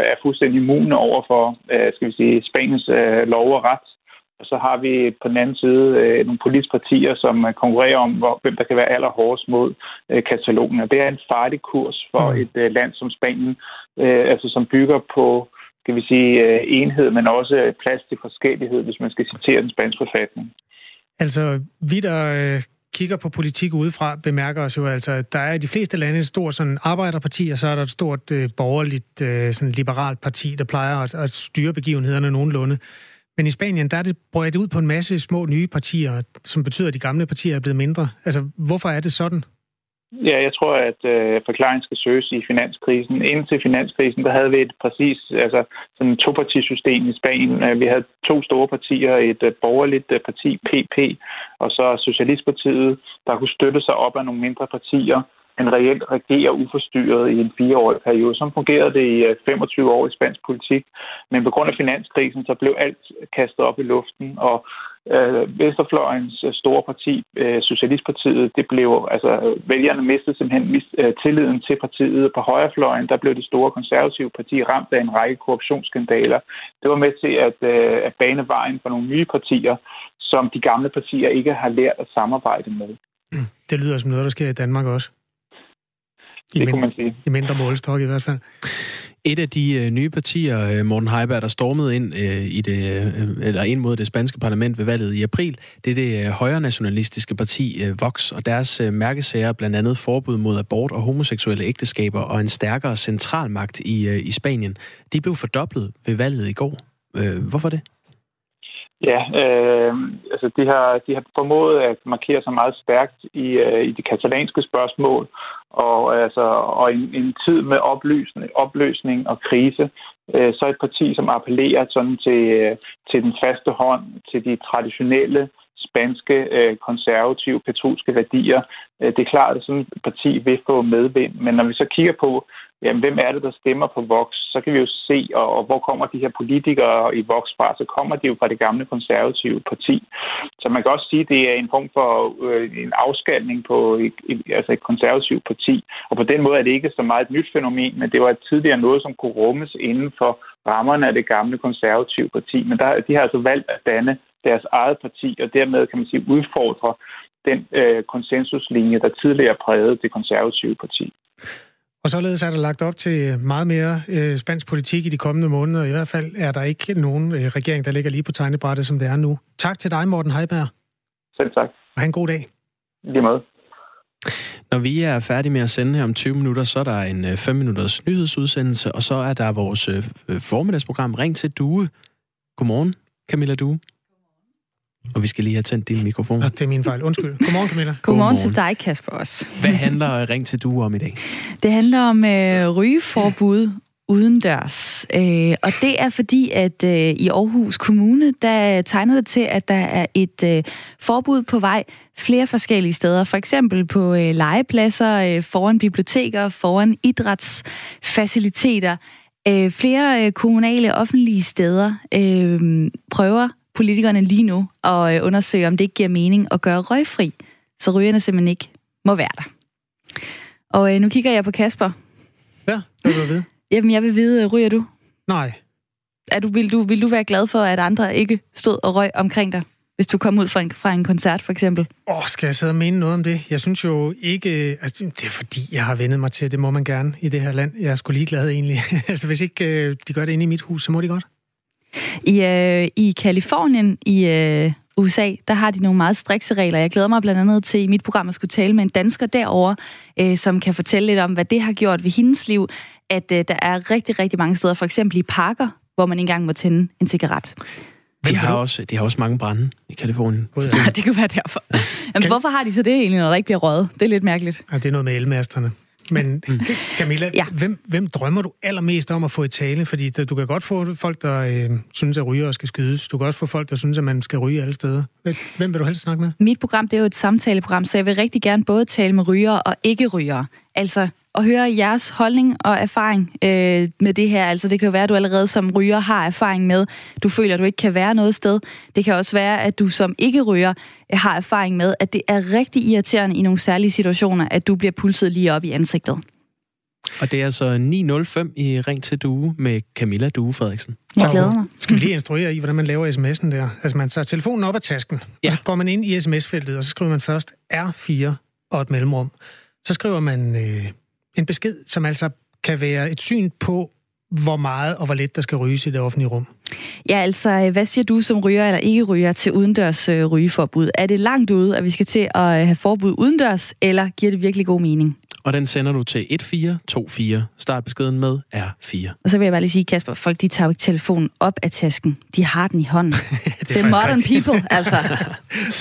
er fuldstændig immune over for, Spaniens lov og ret. Og så har vi på den anden side nogle politiske partier, som konkurrerer om, hvem der kan være allerhårdest mod Katalonien. Og det er en farlig kurs for et land som Spanien, som bygger på, enhed, men også plads til forskellighed, hvis man skal citere den spanske forfatning. Altså, vi der kigger på politik udefra, bemærker os jo altså, at der er i de fleste lande et stort arbejderparti, og så er der et stort borgerligt, liberalt parti, der plejer at styre begivenhederne nogenlunde. Men i Spanien, der er det bredt ud på en masse små nye partier, som betyder, at de gamle partier er blevet mindre. Altså, hvorfor er det sådan? Ja, jeg tror, at forklaringen skal søges i finanskrisen. Indtil finanskrisen, der havde vi et sådan et topartisystem i Spanien. Vi havde 2 store partier, et borgerligt parti, PP, og så Socialistpartiet, der kunne støtte sig op af nogle mindre partier, en reelt regerer uforstyrret i en 4-årig periode. Sådan fungerede det i 25 år i spansk politik. Men på grund af finanskrisen, så blev alt kastet op i luften, og Vesterfløjens store parti, Socialistpartiet, vælgerne mistede simpelthen tilliden til partiet. På højrefløjen, der blev det store konservative parti ramt af en række korruptionsskandaler. Det var med til at bane vejen for nogle nye partier, som de gamle partier ikke har lært at samarbejde med. Det lyder som noget, der sker i Danmark også. Det kunne man sige. I mindre målestok i hvert fald. Et af de nye partier, Morten Heiberg, der stormede ind mod det spanske parlament ved valget i april, det er det højre nationalistiske parti Vox, og deres mærkesager blandt andet forbud mod abort og homoseksuelle ægteskaber og en stærkere centralmagt i Spanien. De blev fordoblet ved valget i går. Hvorfor det? Ja, altså de har formået at markere sig meget stærkt i det katalanske spørgsmål, og en tid med opløsning og krise, så et parti, som appellerer sådan til den faste hånd, til de traditionelle spanske konservative katolske værdier. Det er klart, at sådan et parti vil få medvind, men når vi så kigger på, jamen, hvem er det, der stemmer på Vox, så kan vi jo se, og hvor kommer de her politikere i Vox fra, så kommer de jo fra det gamle konservative parti. Så man kan også sige, at det er en form for en afskalning på et konservativt parti, og på den måde er det ikke så meget et nyt fænomen, men det var tidligere noget, som kunne rummes inden for rammerne af det gamle konservative parti, men de har altså valgt at danne deres eget parti, og dermed kan man sige udfordre den konsensuslinje, der tidligere prægede det konservative parti. Og således er der lagt op til meget mere spansk politik i de kommende måneder. I hvert fald er der ikke nogen regering, der ligger lige på tegnebrættet, som det er nu. Tak til dig, Morten Heiberg. Selv tak. Og have en god dag. Lige måde. Når vi er færdige med at sende her om 20 minutter, så er der en 5-minutters nyhedsudsendelse, og så er der vores formiddagsprogram Ring til Due. Godmorgen, Camilla Due. Og vi skal lige have tændt din mikrofon. Det er min fejl. Undskyld. Godmorgen, Camilla. Godmorgen til dig, Kasper, også. Hvad handler Ring til Due om i dag? Det handler om rygeforbud udendørs. Og det er fordi, at i Aarhus Kommune, der tegner det til, at der er et forbud på vej flere forskellige steder. For eksempel på legepladser, foran biblioteker, foran idrætsfaciliteter. Flere kommunale offentlige steder prøver politikerne lige nu og undersøge, om det ikke giver mening at gøre røgfri, så rygerne simpelthen ikke må være der. Og nu kigger jeg på Kasper. Ja, hvad vil du vide? Jamen, jeg vil vide, ryger du? Nej. Vil du være glad for, at andre ikke stod og røg omkring dig, hvis du kom ud fra en koncert, for eksempel? Skal jeg sidde og mene noget om det? Jeg synes jo ikke... Altså, det er fordi, jeg har vendet mig til, at det må man gerne i det her land. Jeg er sgu ligeglad egentlig. Altså, hvis ikke de gør det inde i mit hus, så må de godt. I Californien, i USA, der har de nogle meget strikse regler. Jeg glæder mig blandt andet til i mit program at skulle tale med en dansker derovre, som kan fortælle lidt om, hvad det har gjort ved hendes liv, at der er rigtig, rigtig mange steder, for eksempel i parker, hvor man ikke engang må tænde en cigaret. De har også mange brande i Californien. Ja. Det kunne være derfor. Ja. Jamen, hvorfor har de så det egentlig, når der ikke bliver røget? Det er lidt mærkeligt. Ja, det er noget med elmasterne. Men Camilla, ja. Hvem drømmer du allermest om at få i tale? Fordi du kan godt få folk, der synes, at rygere skal skydes. Du kan også få folk, der synes, at man skal ryge alle steder. Hvem vil du helst snakke med? Mit program, det er jo et samtaleprogram, så jeg vil rigtig gerne både tale med rygere og ikke-rygere. Altså at høre jeres holdning og erfaring med det her. Altså det kan jo være, at du allerede som ryger har erfaring med, du føler, at du ikke kan være noget sted. Det kan også være, at du som ikke-ryger har erfaring med, at det er rigtig irriterende i nogle særlige situationer, at du bliver pulset lige op i ansigtet. Og det er altså 9:05 i Ring til Due med Camilla Due Frederiksen. Jeg glæder mig. Skal vi lige instruere i, hvordan man laver sms'en der? Altså man tager telefonen op af tasken, ja. Og så går man ind i sms-feltet, og så skriver man først R4 og et mellemrum. Så skriver man en besked, som altså kan være et syn på, hvor meget og hvor lidt der skal ryges i det offentlige rum. Ja, altså, hvad siger du som ryger eller ikke ryger til udendørs rygeforbud? Er det langt ude, at vi skal til at have forbud udendørs, eller giver det virkelig god mening? Og den sender du til 1424. Start beskeden med R4. Og så vil jeg bare lige sige, Kasper, folk de tager jo ikke telefonen op af tasken. De har den i hånden. Det er modern people, altså.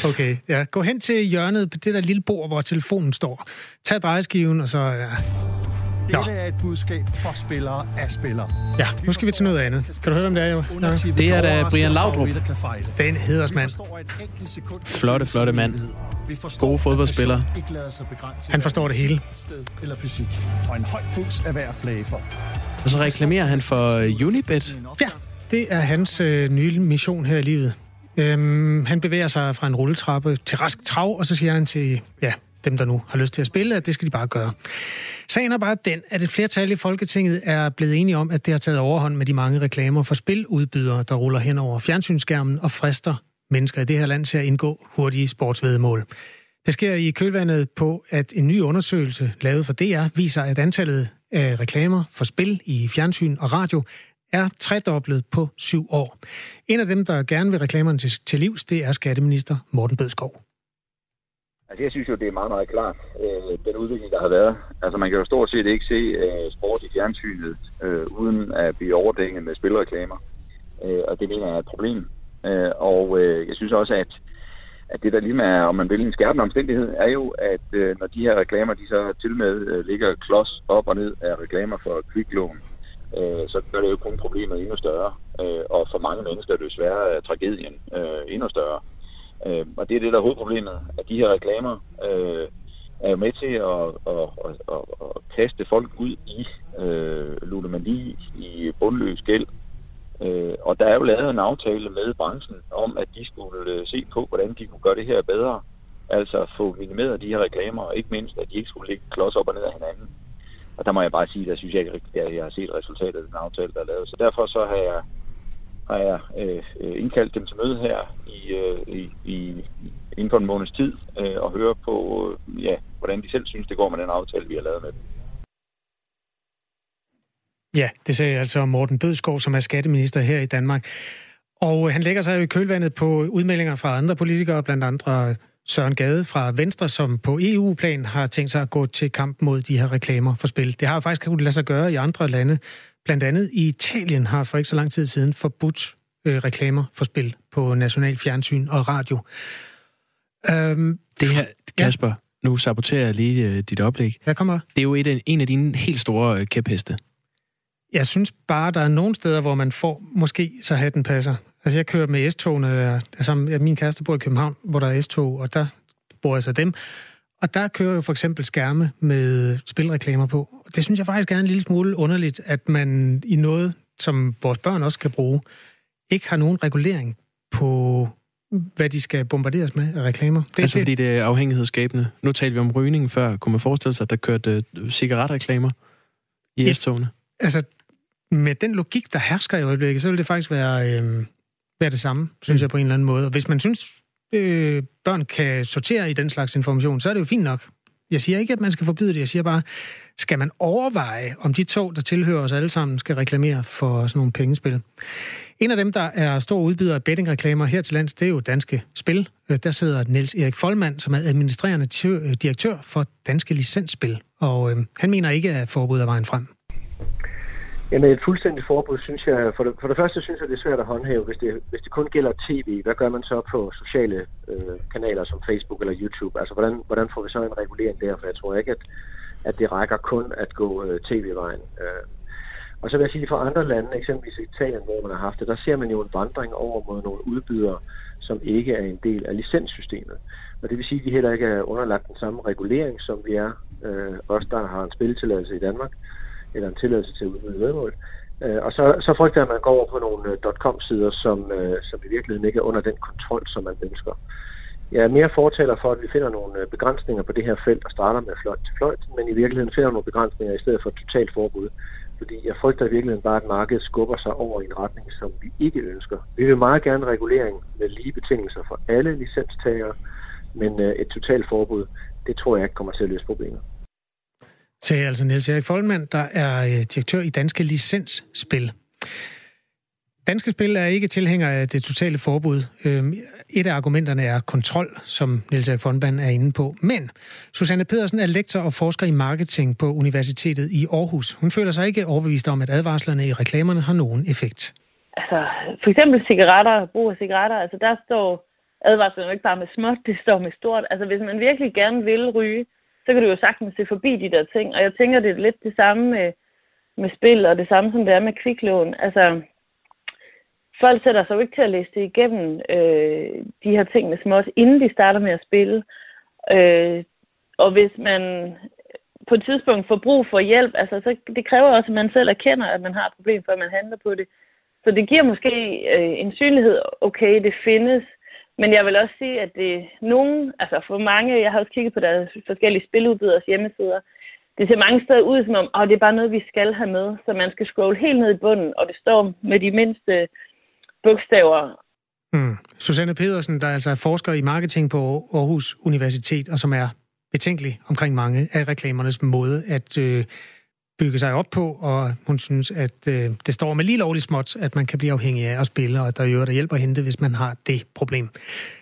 Okay, ja. Gå hen til hjørnet på det der lille bord, hvor telefonen står. Tag drejeskiven, og så... Ja. Dette er et budskab for spillere af spillere. Ja, nu skal vi til noget andet. Kan du høre, hvem det er, jo? Ja. Det er da Brian Laudrup. Den hedersmand. Flotte mand. Gode fodboldspillere. Han forstår det hele. Og så reklamerer han for Unibet. Ja, det er hans nye mission her i livet. Han bevæger sig fra en rulletrappe til rask trav, og så siger han til... Ja, dem, der nu har lyst til at spille, at det skal de bare gøre. Sagen er bare den, at et flertal i Folketinget er blevet enige om, at det har taget overhånd med de mange reklamer for spiludbydere, der ruller hen over fjernsynsskærmen og frister mennesker i det her land til at indgå hurtige sportsvæddemål. Det sker i kølvandet på, at en ny undersøgelse lavet for DR viser, at antallet af reklamer for spil i fjernsyn og radio er tredoblet på 7 år. En af dem, der gerne vil reklamerne til livs, det er skatteminister Morten Bødskov. Altså, jeg synes jo, det er meget, meget klart, den udvikling, der har været. Altså, man kan jo stort set ikke se sport i fjernsynet, uden at blive overdænget med spilreklamer. Og det mener jeg er et problem. Og jeg synes også, at det der lige med, om man vil, en skærpende omstændighed, er jo, at når de her reklamer, de så til med ligger klods op og ned af reklamer for kviklån, så gør det jo kun problemet endnu større. Og for mange mennesker er det desværre tragedien endnu større. Og det er det, der er hovedproblemet, at de her reklamer er jo med til at kaste folk ud i ludomani, i bundløs gæld. Og der er jo lavet en aftale med branchen om, at de skulle se på, hvordan de kunne gøre det her bedre. Altså få minimeret de her reklamer, og ikke mindst, at de ikke skulle ligge klods op og ned af hinanden. Og der må jeg bare sige, at jeg synes ikke rigtigt, at jeg har set resultatet af den aftale, der er lavet. Så derfor så har jeg indkaldt dem til møde her inden for en måneds tid og høre på, hvordan de selv synes, det går med den aftale, vi har lavet med dem. Ja, det sagde altså Morten Bødskov, som er skatteminister her i Danmark. Og han lægger sig jo i kølvandet på udmeldinger fra andre politikere, blandt andre Søren Gade fra Venstre, som på EU-plan har tænkt sig at gå til kamp mod de her reklamer for spil. Det har faktisk kunnet lade sig gøre i andre lande. Blandt andet i Italien har for ikke så lang tid siden forbudt reklamer for spil på national fjernsyn og radio. Det her, Kasper, nu saboterer jeg lige dit oplæg. Hvad kommer der? Det er jo en af dine helt store kæpheste. Jeg synes bare, der er nogle steder, hvor man får måske så hatten passer. Altså jeg kører med S-togene, altså min kæreste bor i København, hvor der er S-tog, og der bor jeg så dem. Og der kører jo for eksempel skærme med spilreklamer på. Og det synes jeg faktisk er en lille smule underligt, at man i noget, som vores børn også kan bruge, ikke har nogen regulering på, hvad de skal bombarderes med af reklamer. Det. Fordi det er afhængighedsskabende. Nu talte vi om rygning før. Kunne man forestille sig, at der kørte cigaretreklamer i S-togene? Altså, med den logik, der hersker i øjeblikket, så vil det faktisk være det samme, synes jeg, på en eller anden måde. Og hvis man synes, børn kan sortere i den slags information, så er det jo fint nok. Jeg siger ikke, at man skal forbyde det. Jeg siger bare, skal man overveje, om de to, der tilhører os alle sammen, skal reklamere for sådan nogle pengespil. En af dem, der er stor udbyder af bettingreklamer her til lands, det er jo Danske Spil. Der sidder Niels-Erik Folmann, som er administrerende direktør for Danske Licensspil. Og han mener ikke, at forbud er vejen frem. Jamen et fuldstændigt forbud, synes jeg, for det første synes jeg, det er svært at håndhæve, hvis det kun gælder tv. Hvad gør man så på sociale kanaler som Facebook eller YouTube? Altså hvordan får vi så en regulering der? For jeg tror ikke, at det rækker kun at gå tv-vejen. Og så vil jeg sige, for andre lande, eksempelvis Italien, hvor man har haft det, der ser man jo en vandring over mod nogle udbydere, som ikke er en del af licenssystemet. Og det vil sige, at de heller ikke er underlagt den samme regulering, som vi er, os der har en spiltilladelse i Danmark, eller en tilladelse til at udbyde vedmål. Og så frygter jeg, at man går over på nogle .com-sider, som i virkeligheden ikke er under den kontrol, som man ønsker. Jeg er mere fortaler for, at vi finder nogle begrænsninger på det her felt og starter med fløjt til fløjt, men i virkeligheden finder nogle begrænsninger i stedet for et totalt forbud. Fordi jeg frygter i virkeligheden bare, at markedet skubber sig over i en retning, som vi ikke ønsker. Vi vil meget gerne regulering med lige betingelser for alle licenstagere, men et totalt forbud, det tror jeg ikke kommer til at løse problemet. Sagde altså Niels-Erik Folmann, der er direktør i Danske Licensspil. Danske Spil er ikke tilhænger af det totale forbud. Et af argumenterne er kontrol, som Niels-Erik Folmann er inde på. Men Susanne Pedersen er lektor og forsker i marketing på Universitetet i Aarhus. Hun føler sig ikke overbevist om, at advarslerne i reklamerne har nogen effekt. Altså, for eksempel cigaretter, brug af cigaretter, altså der står advarslerne ikke bare med småt, det står med stort. Altså hvis man virkelig gerne vil ryge, så kan du jo sagtens se forbi de der ting. Og jeg tænker, det er lidt det samme med spil, og det samme som det er med kviklån. Altså, folk sætter sig jo ikke til at læse det igennem, de her ting med småt, inden de starter med at spille. Og hvis man på et tidspunkt får brug for hjælp, altså, så det kræver også, at man selv erkender, at man har et problem, før man handler på det. Så det giver måske en synlighed, okay, det findes. Men jeg vil også sige, at det nogen, altså for mange, jeg har også kigget på deres forskellige spiludbyders hjemmesider, det ser mange steder ud som om, det er bare noget, vi skal have med, så man skal scrolle helt ned i bunden, og det står med de mindste bogstaver. Susanne Pedersen, der altså er forsker i marketing på Aarhus Universitet, og som er betænkelig omkring mange af reklamernes måde at bygge sig op på, og hun synes, at det står med lige lovligt småt, at man kan blive afhængig af at spille, og at der er der hjælper at hente, hvis man har det problem.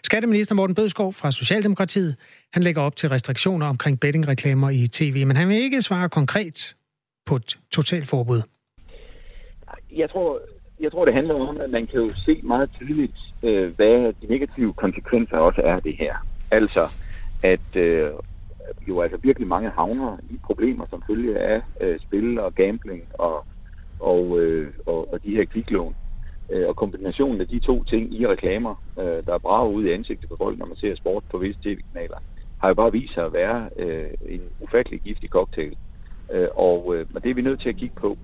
Skatteminister Morten Bødskov fra Socialdemokratiet, han lægger op til restriktioner omkring bettingreklamer i tv, men han vil ikke svare konkret på et totalforbud. Jeg tror, jeg tror, det handler om, at man kan jo se meget tydeligt, hvad de negative konsekvenser også er af det her. Altså, at jo altså virkelig mange havner i problemer, som følge af spil og gambling og de her kviklån. Og kombinationen af de to ting i reklamer, der brager ud i ansigtet på folk, når man ser sport på visse tv-kanaler, har jo bare vist sig at være en ufattelig giftig cocktail. Og det er vi nødt til at kigge på.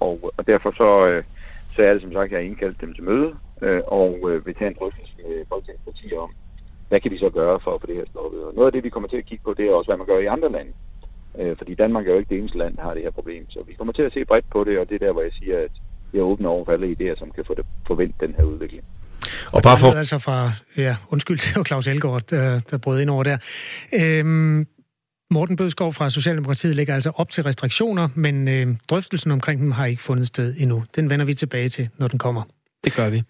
Og derfor så er det som sagt, jeg har indkaldt dem til møde, og vil tage en drøftelse med Folketingets partier om, hvad kan vi så gøre for at få det her stoppet. Og noget af det, vi kommer til at kigge på, det er også, hvad man gør i andre lande. Fordi Danmark er jo ikke det eneste land, der har det her problem. Så vi kommer til at se bredt på det, og det er der, hvor jeg siger, at jeg åbner over for alle idéer, som kan forvente den her udvikling. Og bare for... Altså fra... Ja, undskyld, det var Claus Elgaard, der brød ind over der. Morten Bødskov fra Socialdemokratiet lægger altså op til restriktioner, men drøftelsen omkring dem har ikke fundet sted endnu. Den vender vi tilbage til, når den kommer. Det gør vi.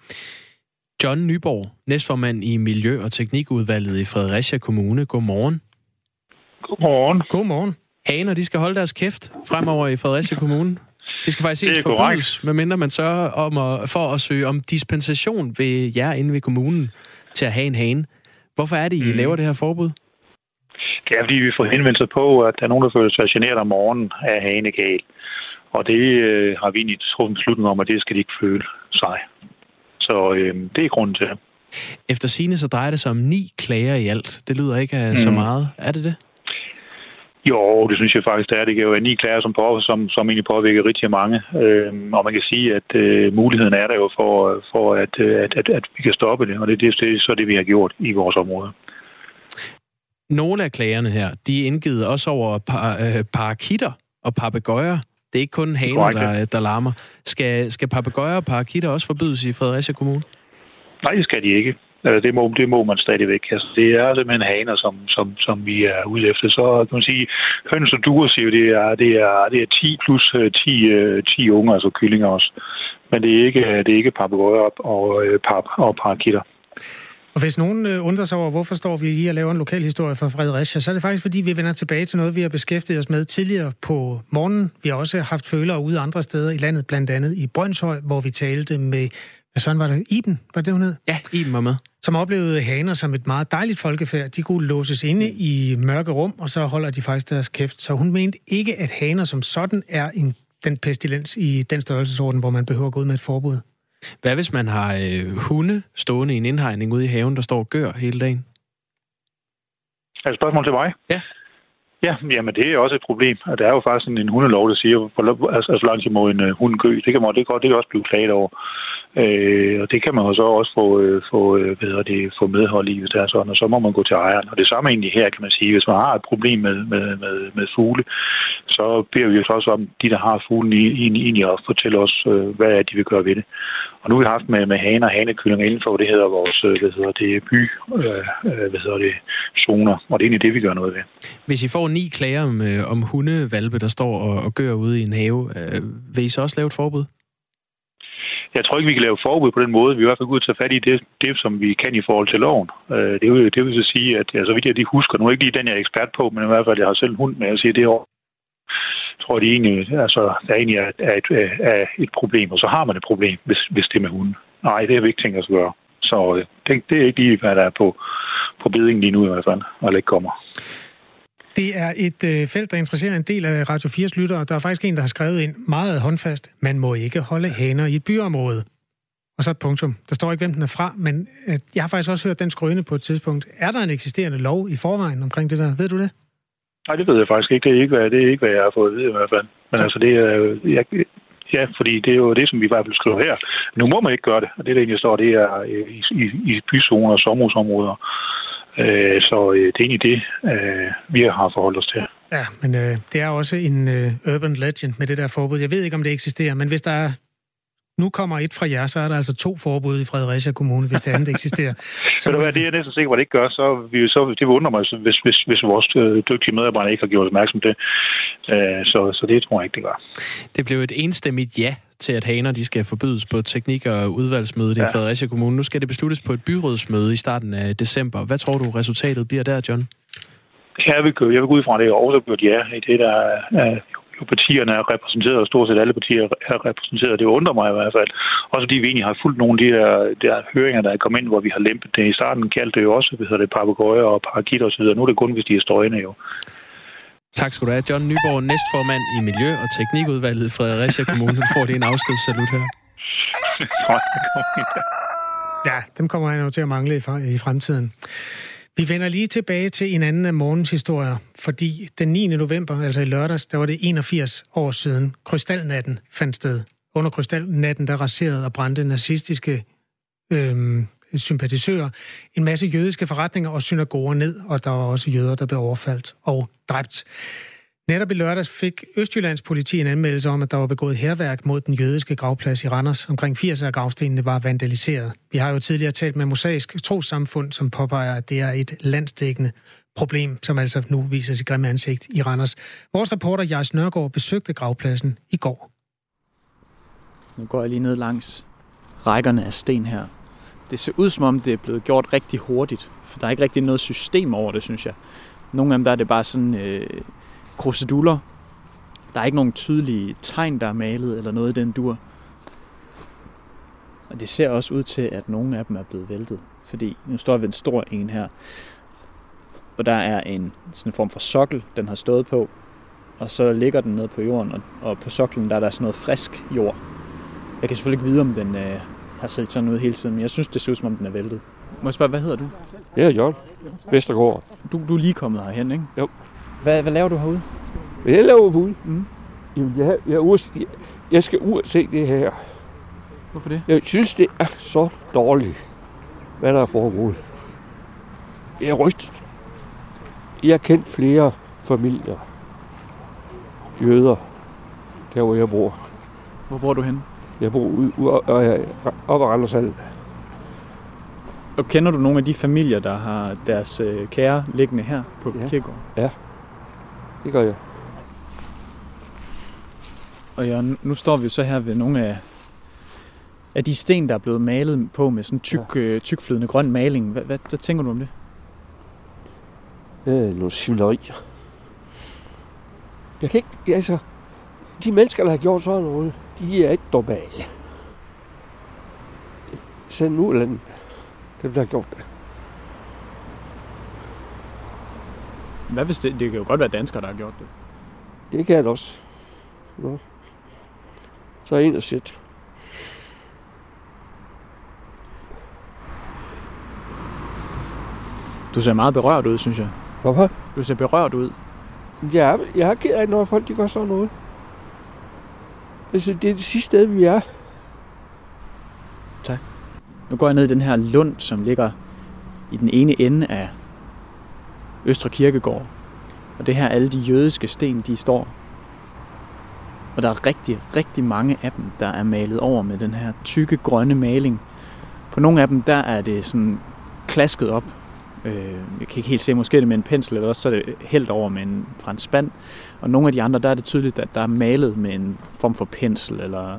John Nyborg, næstformand i Miljø- og Teknikudvalget i Fredericia Kommune. Godmorgen. Godmorgen. Godmorgen. Haner, de skal holde deres kæft fremover i Fredericia Kommune. Det skal faktisk helt forbydes, medmindre man sørger for at søge om dispensation ved jer inde ved kommunen til at have en hane. Hvorfor er det, I laver det her forbud? Det er, fordi vi får henvendelser på, at der er nogen, der føler sig generet om morgenen af hanegale. Og det har vi egentlig truffet en beslutning om, at det skal de ikke føle sig. Så det er grunden til det. Efter sigende så drejer det sig om 9 klager i alt. Det lyder ikke så meget. Er det det? Jo, det synes jeg faktisk, det er. Det kan jo være 9 klager, som egentlig påvirker rigtig mange. Og man kan sige, at muligheden er der jo for at vi kan stoppe det. Og det er vi har gjort i vores område. Nogle af klagerne her, de er indgivet også over parakitter og papegøjer. Det er ikke kun haner, der larmer. Skal papegøjer og parakitter også forbydes i Fredericia Kommune? Nej, det skal de ikke. Altså, det må man stadigvæk. Altså, det er simpelthen haner, som vi er ude efter. Så kan man sige, høns og duer siger jo, det er 10 plus 10 unger, altså kyllinger også. Men det er ikke papegøjer og parakitter. Og hvis nogen undrer sig over, hvorfor står vi lige og laver en lokal historie fra Fredericia, så er det faktisk, fordi vi vender tilbage til noget, vi har beskæftiget os med tidligere på morgenen. Vi har også haft følere ude andre steder i landet, blandt andet i Brønshøj, hvor vi talte med, hvad sådan var det, Iben? Var det hun hed? Ja, Iben var med. Som oplevede haner som et meget dejligt folkefærd. De kunne låses inde i mørke rum, og så holder de faktisk deres kæft. Så hun mente ikke, at haner som sådan er den pestilens i den størrelsesorden, hvor man behøver at gå ud med et forbud. Hvad hvis man har hunde stående i en indhegning ude i haven, der står og gør hele dagen? Er det et spørgsmål til mig? Ja. Ja, jamen det er også et problem. Og der er jo faktisk en hundelov, der siger, at så langt må en hund gø. Det kan også blive klaget over. Og det kan man jo så også få medhold i, hvis det er sådan. Og så må man gå til ejeren. Og det samme egentlig her, kan man sige. Hvis man har et problem med fugle, så beder vi os også om, de, der har fuglen, egentlig at fortælle os, hvad de vil gøre ved det. Og nu har vi haft med haner og hanekyllinger inden for, det hedder vores zoner. Og det er egentlig det, vi gør noget ved. Hvis I får 9 klager om hundevalpe, der står og gør ude i en have, vil I så også lave et forbud? Jeg tror ikke, vi kan lave forbud på den måde. Vi er i hvert fald ud til at tage fat i det, som vi kan i forhold til loven. Det vil så sige, at altså, vidt jeg lige husker, nu er ikke lige den, jeg er ekspert på, men i hvert fald, jeg har selv en hund med at sige det år. Jeg tror, det egentlig, er et problem, og så har man et problem, hvis det er med hunden. Nej, det har vi ikke tænkt os at gøre. Så det er ikke lige, hvad der er på bedingen lige nu i hvert fald, og ikke kommer. Det er et felt, der interesserer en del af Radio 4's lyttere. Der er faktisk en, der har skrevet ind meget håndfast. Man må ikke holde haner i et byområde. Og så et punktum. Der står ikke, hvem den er fra, men jeg har faktisk også hørt den skrøne på et tidspunkt. Er der en eksisterende lov i forvejen omkring det der? Ved du det? Nej, det ved jeg faktisk ikke. Det er ikke, hvad jeg har fået at vide i hvert fald. Men så. Altså, det er... Ja, fordi det er jo det, som vi i hvert fald skriver her. Nu må man ikke gøre det. Og det, der egentlig står, det er i byzoner og sommerhusområder. Så det er egentlig det, vi har forholdt os til. Ja, men det er også en urban legend med det der forbud. Jeg ved ikke, om det eksisterer, men hvis der er... nu kommer et fra jer, så er der altså 2 forbud i Fredericia Kommune, hvis det andet eksisterer. Så det er næsten sikkert, hvor det ikke gør, så det undrer mig, hvis vores dygtige medarbejdere ikke har gjort opmærksom på det. Så det tror jeg ikke, det gør. Det blev et enstemmigt ja til, at haner de skal forbydes på teknik- og udvalgsmødet i Fredericia Kommune. Nu skal det besluttes på et byrådsmøde i starten af december. Hvad tror du, resultatet bliver der, John? Jeg vil gå ud fra det, og så bliver det ja i det, der partierne er repræsenteret, og stort set alle partier er repræsenteret. Det undrer mig i hvert fald. Også fordi vi egentlig har fulgt nogle af de her høringer, der er kommet ind, hvor vi har lempet det. I starten kaldte det jo også, hvad hedder det, papegøjer og parakitter osv. Nu er det kun, hvis de er støjende jo. Tak skal du have. John Nyborg, næstformand i Miljø- og Teknikudvalget i Fredericia Kommune. Du får det en afskedssalut her. Ja, dem kommer jeg nu til at mangle i fremtiden. Vi vender lige tilbage til en anden af morgens historier, fordi den 9. november, altså i lørdags, der var det 81 år siden Krystalnatten fandt sted. Under Krystalnatten, der raserede og brændte nazistiske sympatisører en masse jødiske forretninger og synagoger ned, og der var også jøder, der blev overfaldt og dræbt. Netop i lørdags fik Østjyllands politi en anmeldelse om, at der var begået hærværk mod den jødiske gravplads i Randers. Omkring 80 af gravstenene var vandaliseret. Vi har jo tidligere talt med Mosaisk Trosamfund, som påpeger, at det er et landsdækkende problem, som altså nu viser sit grimme ansigt i Randers. Vores reporter, Jars Nørgaard, besøgte gravpladsen i går. Nu går jeg lige ned langs rækkerne af sten her. Det ser ud, som om det er blevet gjort rigtig hurtigt, for der er ikke rigtig noget system over det, synes jeg. Nogle af dem der er det bare sådan... procedurer. Der er ikke nogen tydelige tegn, der er malet eller noget i den dur. Og det ser også ud til, at nogle af dem er blevet væltet. Fordi nu står vi en stor en her. Og der er en sådan en form for sokkel, den har stået på. Og så ligger den nede på jorden. Og på soklen der er der sådan noget frisk jord. Jeg kan selvfølgelig ikke vide, om den har set sådan ud hele tiden. Men jeg synes, det ser ud, som om den er væltet. Må jeg spørge, hvad hedder du? Jeg hedder Jørgen Vestergaard. Du er lige kommet herhen, ikke? Jo. Hvad laver du herude? Jeg laver herude? Jamen, jeg skal ud og se det her. Hvorfor det? Jeg synes, det er så dårligt, hvad der er foregået. Jeg er rystet. Jeg har kendt flere familier. Jøder. Der, hvor jeg bor. Hvor bor du henne? Jeg bor ude op ad Randershal. Og kender du nogle af de familier, der har deres kære liggende her på kirkegården? Ja. Det gør jeg. Og Jørgen, nu står vi så her ved nogle af de sten, der er blevet malet på med sådan tykflydende grøn maling. Hvad tænker du om det? Noget svineri. Jeg kan ikke... Altså, de mennesker, der har gjort sådan noget, de er ikke normale. Send ud af landet, dem, der har gjort det. Hvad hvis det kan jo godt være danskere, der har gjort det. Det kan det også. Nå. Så er en og sæt. Du ser meget berørt ud, synes jeg. Hvorfor? Du ser berørt ud. Ja, jeg er ked af, når folk de gør sådan noget. Altså, det er det sidste sted, vi er. Tak. Nu går jeg ned i den her lund, som ligger i den ene ende af Østre Kirkegård. Og det her, alle de jødiske sten, de står. Og der er rigtig, rigtig mange af dem, der er malet over med den her tykke, grønne maling. På nogle af dem, der er det sådan klasket op. Jeg kan ikke helt se, måske det med en pensel, eller også så er det hældt over med en fransk spand. Og nogle af de andre, der er det tydeligt, at der er malet med en form for pensel, eller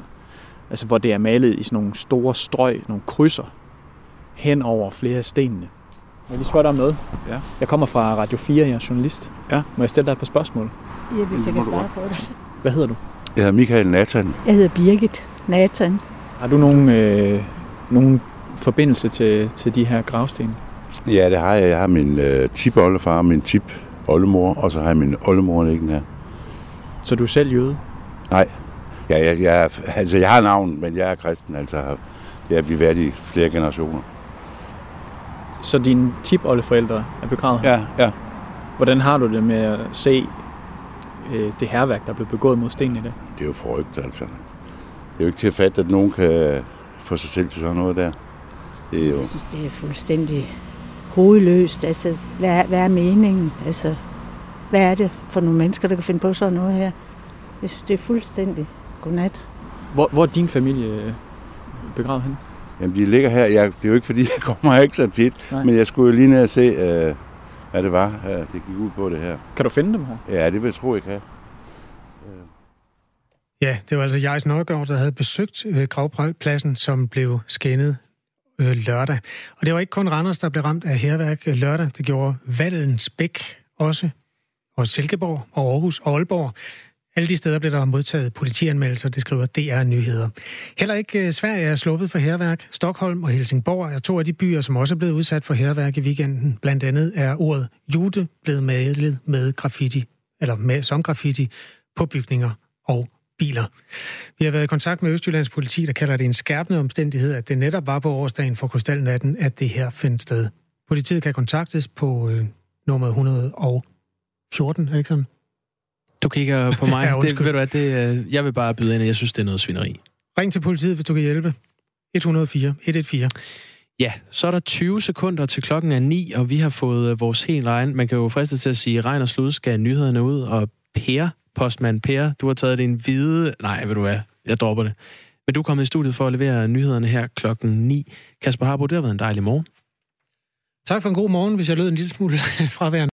altså hvor det er malet i sådan nogle store strøg, nogle krydser, hen over flere af stenene. Jeg vil lige spørge dig om noget. Ja. Jeg kommer fra Radio 4, jeg er journalist. Ja. Må jeg stille dig et par spørgsmål? Ja, hvis jeg kan svare på det. Hvad hedder du? Jeg hedder Michael Nathan. Jeg hedder Birgit Nathan. Har du nogen forbindelse til de her gravsten? Ja, det har jeg. Jeg har min tipoldefar, min tipoldemor, og så har jeg min oldemor liggende her. Så du er selv jøde? Nej. Ja, jeg har navn, men jeg er kristen. Altså, det er vi været i flere generationer. Så dine tipoldeforældre er begravet her? Ja. Hvordan har du det med at se det hærværk, der blev begået mod stenene i dag? Det er jo frygt, altså. Det er jo ikke til at fatte, at nogen kan få sig selv til sådan noget der. Det er jo... Jeg synes, det er fuldstændig hovedløst. Altså, hvad er meningen? Altså, hvad er det for nogle mennesker, der kan finde på sådan noget her? Jeg synes, det er fuldstændig godnat. Hvor er din familie begravet henne? Jamen, de ligger her. Det er jo ikke, fordi jeg kommer ikke så tit. Nej. Men jeg skulle jo lige ned og se, hvad det var, det gik ud på det her. Kan du finde dem her? Ja, det vil jeg tro, jeg kan. Ja, det var altså Jais Nørgaard, der havde besøgt gravpladsen, som blev skændet lørdag. Og det var ikke kun Randers, der blev ramt af hærværk lørdag. Det gjorde Vallensbæk også, og Silkeborg, og Aarhus og Aalborg. Alle de steder blev der modtaget politianmeldelser, det skriver DR Nyheder. Heller ikke Sverige er sluppet for hærværk. Stockholm og Helsingborg er to af de byer, som også er blevet udsat for hærværk i weekenden. Blandt andet er ordet jude blevet malet med graffiti, eller med, som graffiti på bygninger og biler. Vi har været i kontakt med Østjyllands politi, der kalder det en skærpende omstændighed, at det netop var på årsdagen for Krystalnatten, at det her fandt sted. Politiet kan kontaktes på nummer 114, er det ikke sådan? Du kigger på mig. Ja, det, ved du hvad, det, jeg vil bare byde ind, at jeg synes, det er noget svineri. Ring til politiet, hvis du kan hjælpe. 104 114. Ja, så er der 20 sekunder til klokken er 9, og vi har fået vores helt egen. Man kan jo friste til at sige, regn og slud skal nyhederne ud, og Per, postmand Per, du har taget din hvide... Nej, ved du hvad, jeg dropper det. Men du er kommet i studiet for at levere nyhederne her klokken 9. Kasper Harbo, det har været en dejlig morgen. Tak for en god morgen, hvis jeg lød en lille smule fraværende.